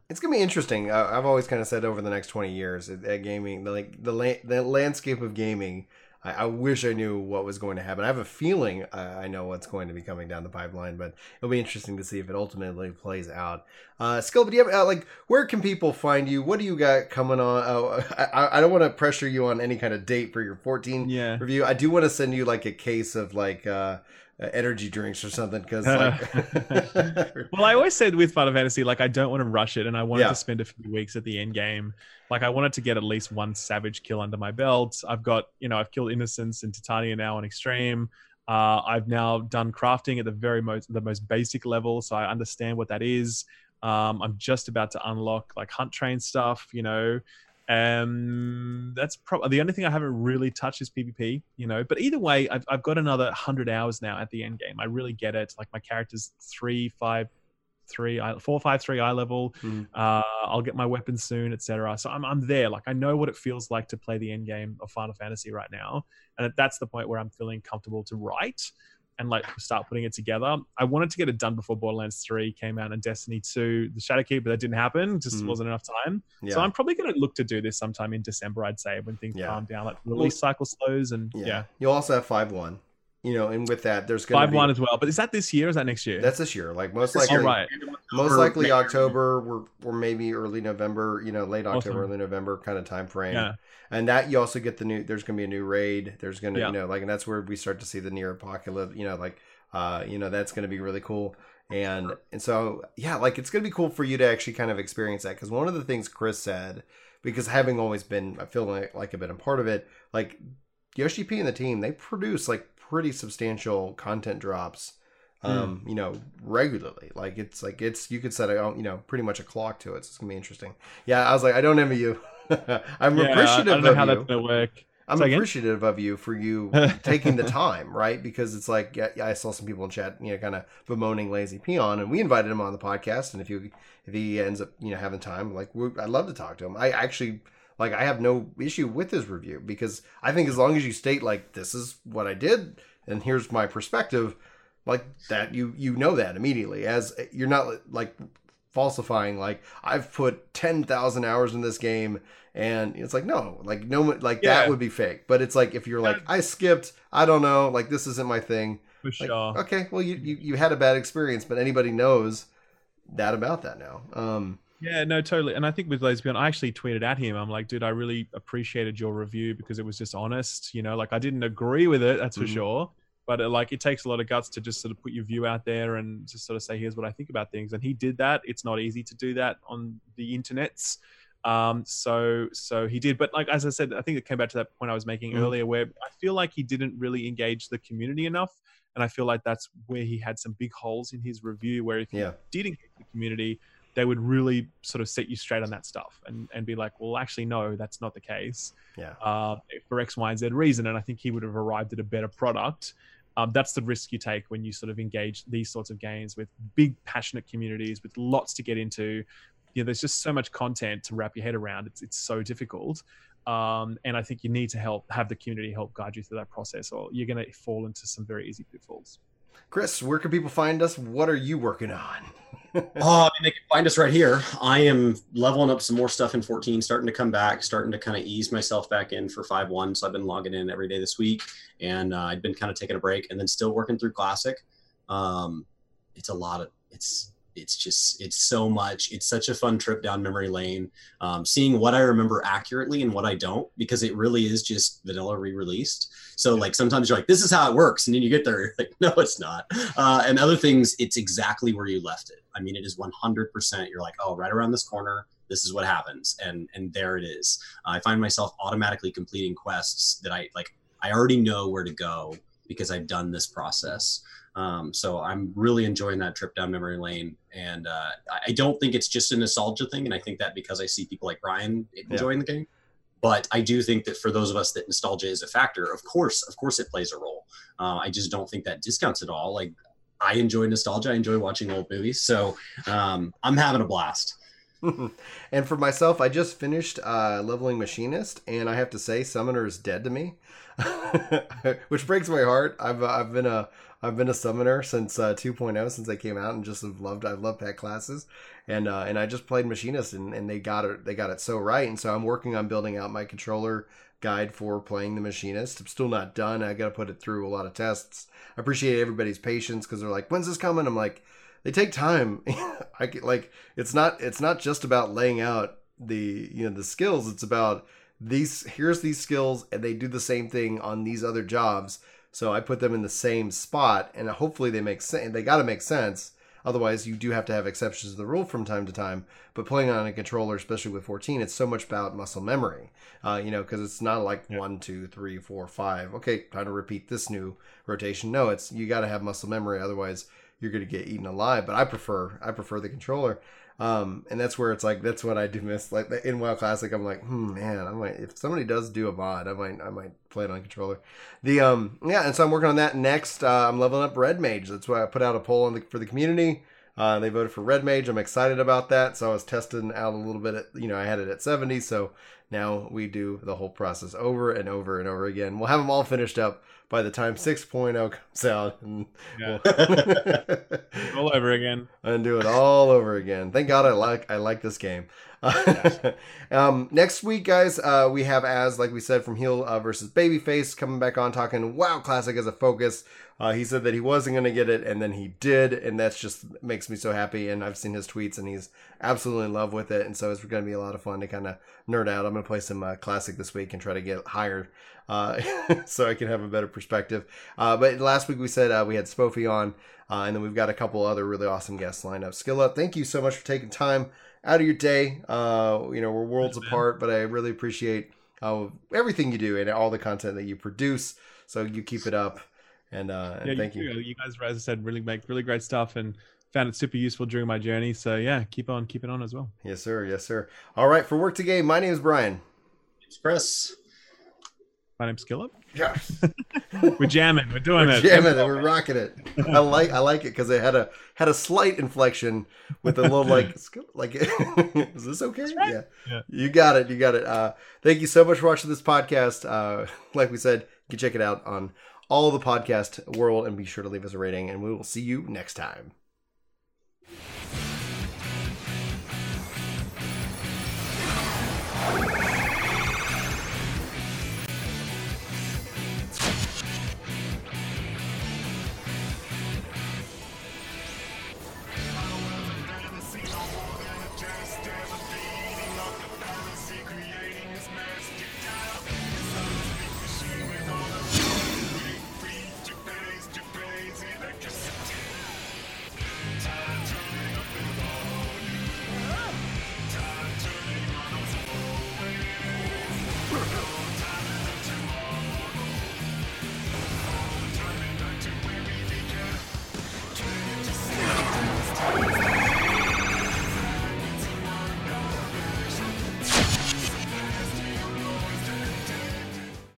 It's going to be interesting. Uh, I've always kind of said over the next twenty years at, at gaming, like the, la- the landscape of gaming, I, I wish I knew what was going to happen. I have a feeling uh, I know what's going to be coming down the pipeline, but it'll be interesting to see if it ultimately plays out. Uh, Skill, do you have, uh, like, where can people find you? What do you got coming on? Oh, I, I don't want to pressure you on any kind of date for your fourteen yeah. review. I do want to send you like a case of like, uh, Uh, energy drinks or something, because like... Well, I always said with Final Fantasy, like, I don't want to rush it, and I wanted yeah. to spend a few weeks at the end game. Like, I wanted to get at least one savage kill under my belt. I've got, you know, I've killed Innocence and Titania now on Extreme. Uh, I've now done crafting at the very most, the most basic level, so I understand what that is. Um, I'm just about to unlock like hunt train stuff, you know. Um, that's probably the only thing I haven't really touched is PvP, you know, but either way, I've, I've got another hundred hours now at the end game. I really get it. Like my character's three, five, three, four, five, three eye level. Mm. Uh, I'll get my weapon soon, et cetera. So I'm, I'm there. Like I know what it feels like to play the end game of Final Fantasy right now. And that's the point where I'm feeling comfortable to write and like start putting it together. I wanted to get it done before Borderlands three came out and Destiny two, the Shadowkeep, but that didn't happen. Just mm. wasn't enough time. Yeah. So I'm probably going to look to do this sometime in December, I'd say, when things yeah. calm down, like release cycle slows and yeah. yeah. You'll also have five one, you know, and with that, there's going to be... five one as well, but is that this year or is that next year? That's this year. Like most likely, oh, right. most likely October or, or maybe early November, you know, late October, awesome. early November kind of time frame. Yeah. And that you also get the new, there's going to be a new raid. There's going to, yeah. you know, like, and that's where we start to see the near apocalypse, you know, like, uh, you know, that's going to be really cool. And, and so, yeah, like it's going to be cool for you to actually kind of experience that. Cause one of the things Chris said, because having always been, I feel like, like I've been a part of it, like Yoshi P and the team, they produce like pretty substantial content drops, um, mm. you know, regularly. Like it's like it's you could set a you know pretty much a clock to it. So it's gonna be interesting. Yeah, I was like, I don't envy you. I'm yeah, appreciative. I don't know of how you. That's gonna work. I'm so appreciative again? of you for you taking the time, right? Because it's like yeah, I saw some people in chat, you know, kind of bemoaning Lazy Peon, and we invited him on the podcast. And if you if he ends up you know having time, like I'd love to talk to him. I actually. Like, I have no issue with his review because I think as long as you state, like, this is what I did and here's my perspective, like, that you you know that immediately. As you're not, like, falsifying, like, I've put ten thousand hours in this game and it's like, no, like, no, like, yeah. that would be fake. But it's like, if you're like, I skipped, I don't know, like, this isn't my thing. For like, sure. Okay, well, you, you, you had a bad experience, but anybody knows that about that now. Um Yeah, no, totally. And I think with Lesbian, I actually tweeted at him. I'm like, dude, I really appreciated your review because it was just honest. You know, like I didn't agree with it, that's mm-hmm. for sure. But it, like, it takes a lot of guts to just sort of put your view out there and just sort of say, here's what I think about things. And he did that. It's not easy to do that on the internets. Um, so, so he did. But like, as I said, I think it came back to that point I was making mm-hmm. earlier where I feel like he didn't really engage the community enough. And I feel like that's where he had some big holes in his review where if yeah. he did engage the community, they would really sort of set you straight on that stuff and, and be like, well, actually, no, that's not the case yeah. uh, for X, Y, and Z reason. And I think he would have arrived at a better product. Um, that's the risk you take when you sort of engage these sorts of games with big, passionate communities, with lots to get into. You know, there's just so much content to wrap your head around. It's it's so difficult. Um, and I think you need to help have the community help guide you through that process or you're going to fall into some very easy pitfalls. Chris, where can people find us? What are you working on? Oh, I mean, they can find us right here. I am leveling up some more stuff in fourteen, starting to come back, starting to kind of ease myself back in for five one. So I've been logging in every day this week, and uh, I've been kind of taking a break and then still working through Classic. Um, it's a lot of it's it's just it's so much. It's such a fun trip down memory lane, um, seeing what I remember accurately and what I don't, because it really is just vanilla re-released. So like sometimes you're like, this is how it works. And then you get there, you're like, no, it's not. Uh, and other things, it's exactly where you left it. I mean, it is one hundred percent. You're like, oh, right around this corner, this is what happens. And and there it is. Uh, I find myself automatically completing quests that I like. I already know where to go because I've done this process. Um, so I'm really enjoying that trip down memory lane. And uh, I don't think it's just a nostalgia thing. And I think that because I see people like Brian enjoying yeah. the game. But I do think that for those of us that nostalgia is a factor, of course, of course it plays a role. Uh, I just don't think that discounts it all. Like, I enjoy nostalgia. I enjoy watching old movies. So um, I'm having a blast. And for myself, I just finished uh, leveling Machinist, and I have to say, Summoner is dead to me, which breaks my heart. I've uh, I've been a I've been a Summoner since uh, two point oh, since they came out, and just have loved I've loved that classes, and uh, and I just played Machinist, and, and they got it they got it so right, and so I'm working on building out my controller guide for playing the Machinist. I'm still not done. I got to put it through a lot of tests. I appreciate everybody's patience because they're like, when's this coming? I'm like. They take time. I get, like it's not it's not just about laying out the you know the skills. It's about these here's these skills and they do the same thing on these other jobs. So I put them in the same spot and hopefully they make sense. They got to make sense. Otherwise, you do have to have exceptions to the rule from time to time. But playing on a controller, especially with fourteen, it's so much about muscle memory, uh, you know, because it's not like yeah. one, two, three, four, five. Okay, time to repeat this new rotation. No, it's you got to have muscle memory. Otherwise, you're going to get eaten alive. But I prefer, I prefer the controller. Um, and that's where it's like, that's what I do miss. Like in WoW Classic, I'm like, hmm, man, I might, if somebody does do a V O D, I might, I might play it on a controller. The, um, yeah. And so I'm working on that next. Uh, I'm leveling up Red Mage. That's why I put out a poll on the, for the community. Uh, they voted for Red Mage. I'm excited about that. So I was testing out a little bit at, you know, I had it at seventy. So now we do the whole process over and over and over again. We'll have them all finished up by the time six point oh comes out. And yeah. we'll... all over again. And do it all over again. Thank God I like I like this game. um, next week, guys, uh, we have, as like we said, from Heel uh, versus Babyface coming back on, talking WoW Classic as a focus. Uh, he said that he wasn't going to get it, and then he did, and that's just makes me so happy. And I've seen his tweets, and he's absolutely in love with it. And so it's going to be a lot of fun to kind of nerd out. I'm going to play some uh, Classic this week and try to get higher uh, so I can have a better perspective. Uh, but last week we said uh, we had Spofi on, uh, and then we've got a couple other really awesome guests lined up. Skill Up, thank you so much for taking time out of your day. Uh, you know, we're worlds Amen. apart, but I really appreciate uh, everything you do and all the content that you produce. So you keep it up. And, uh, and yeah, thank you. You. you guys, as I said, really make really great stuff and found it super useful during my journey. So yeah, keep on, keep it on as well. Yes, sir. Yes, sir. All right. For Work to Game, my name is Brian. It's Chris. My name's Skillup. Yes. We're jamming. We're doing we're it. Jamming. We're rocking it. I like, I like it because it had a, had a slight inflection with a little like, like, is this okay? Right. Yeah. yeah. You got it. You got it. Uh, thank you so much for watching this podcast. Uh, like we said, you can check it out on all the podcast world, and be sure to leave us a rating, and we will see you next time.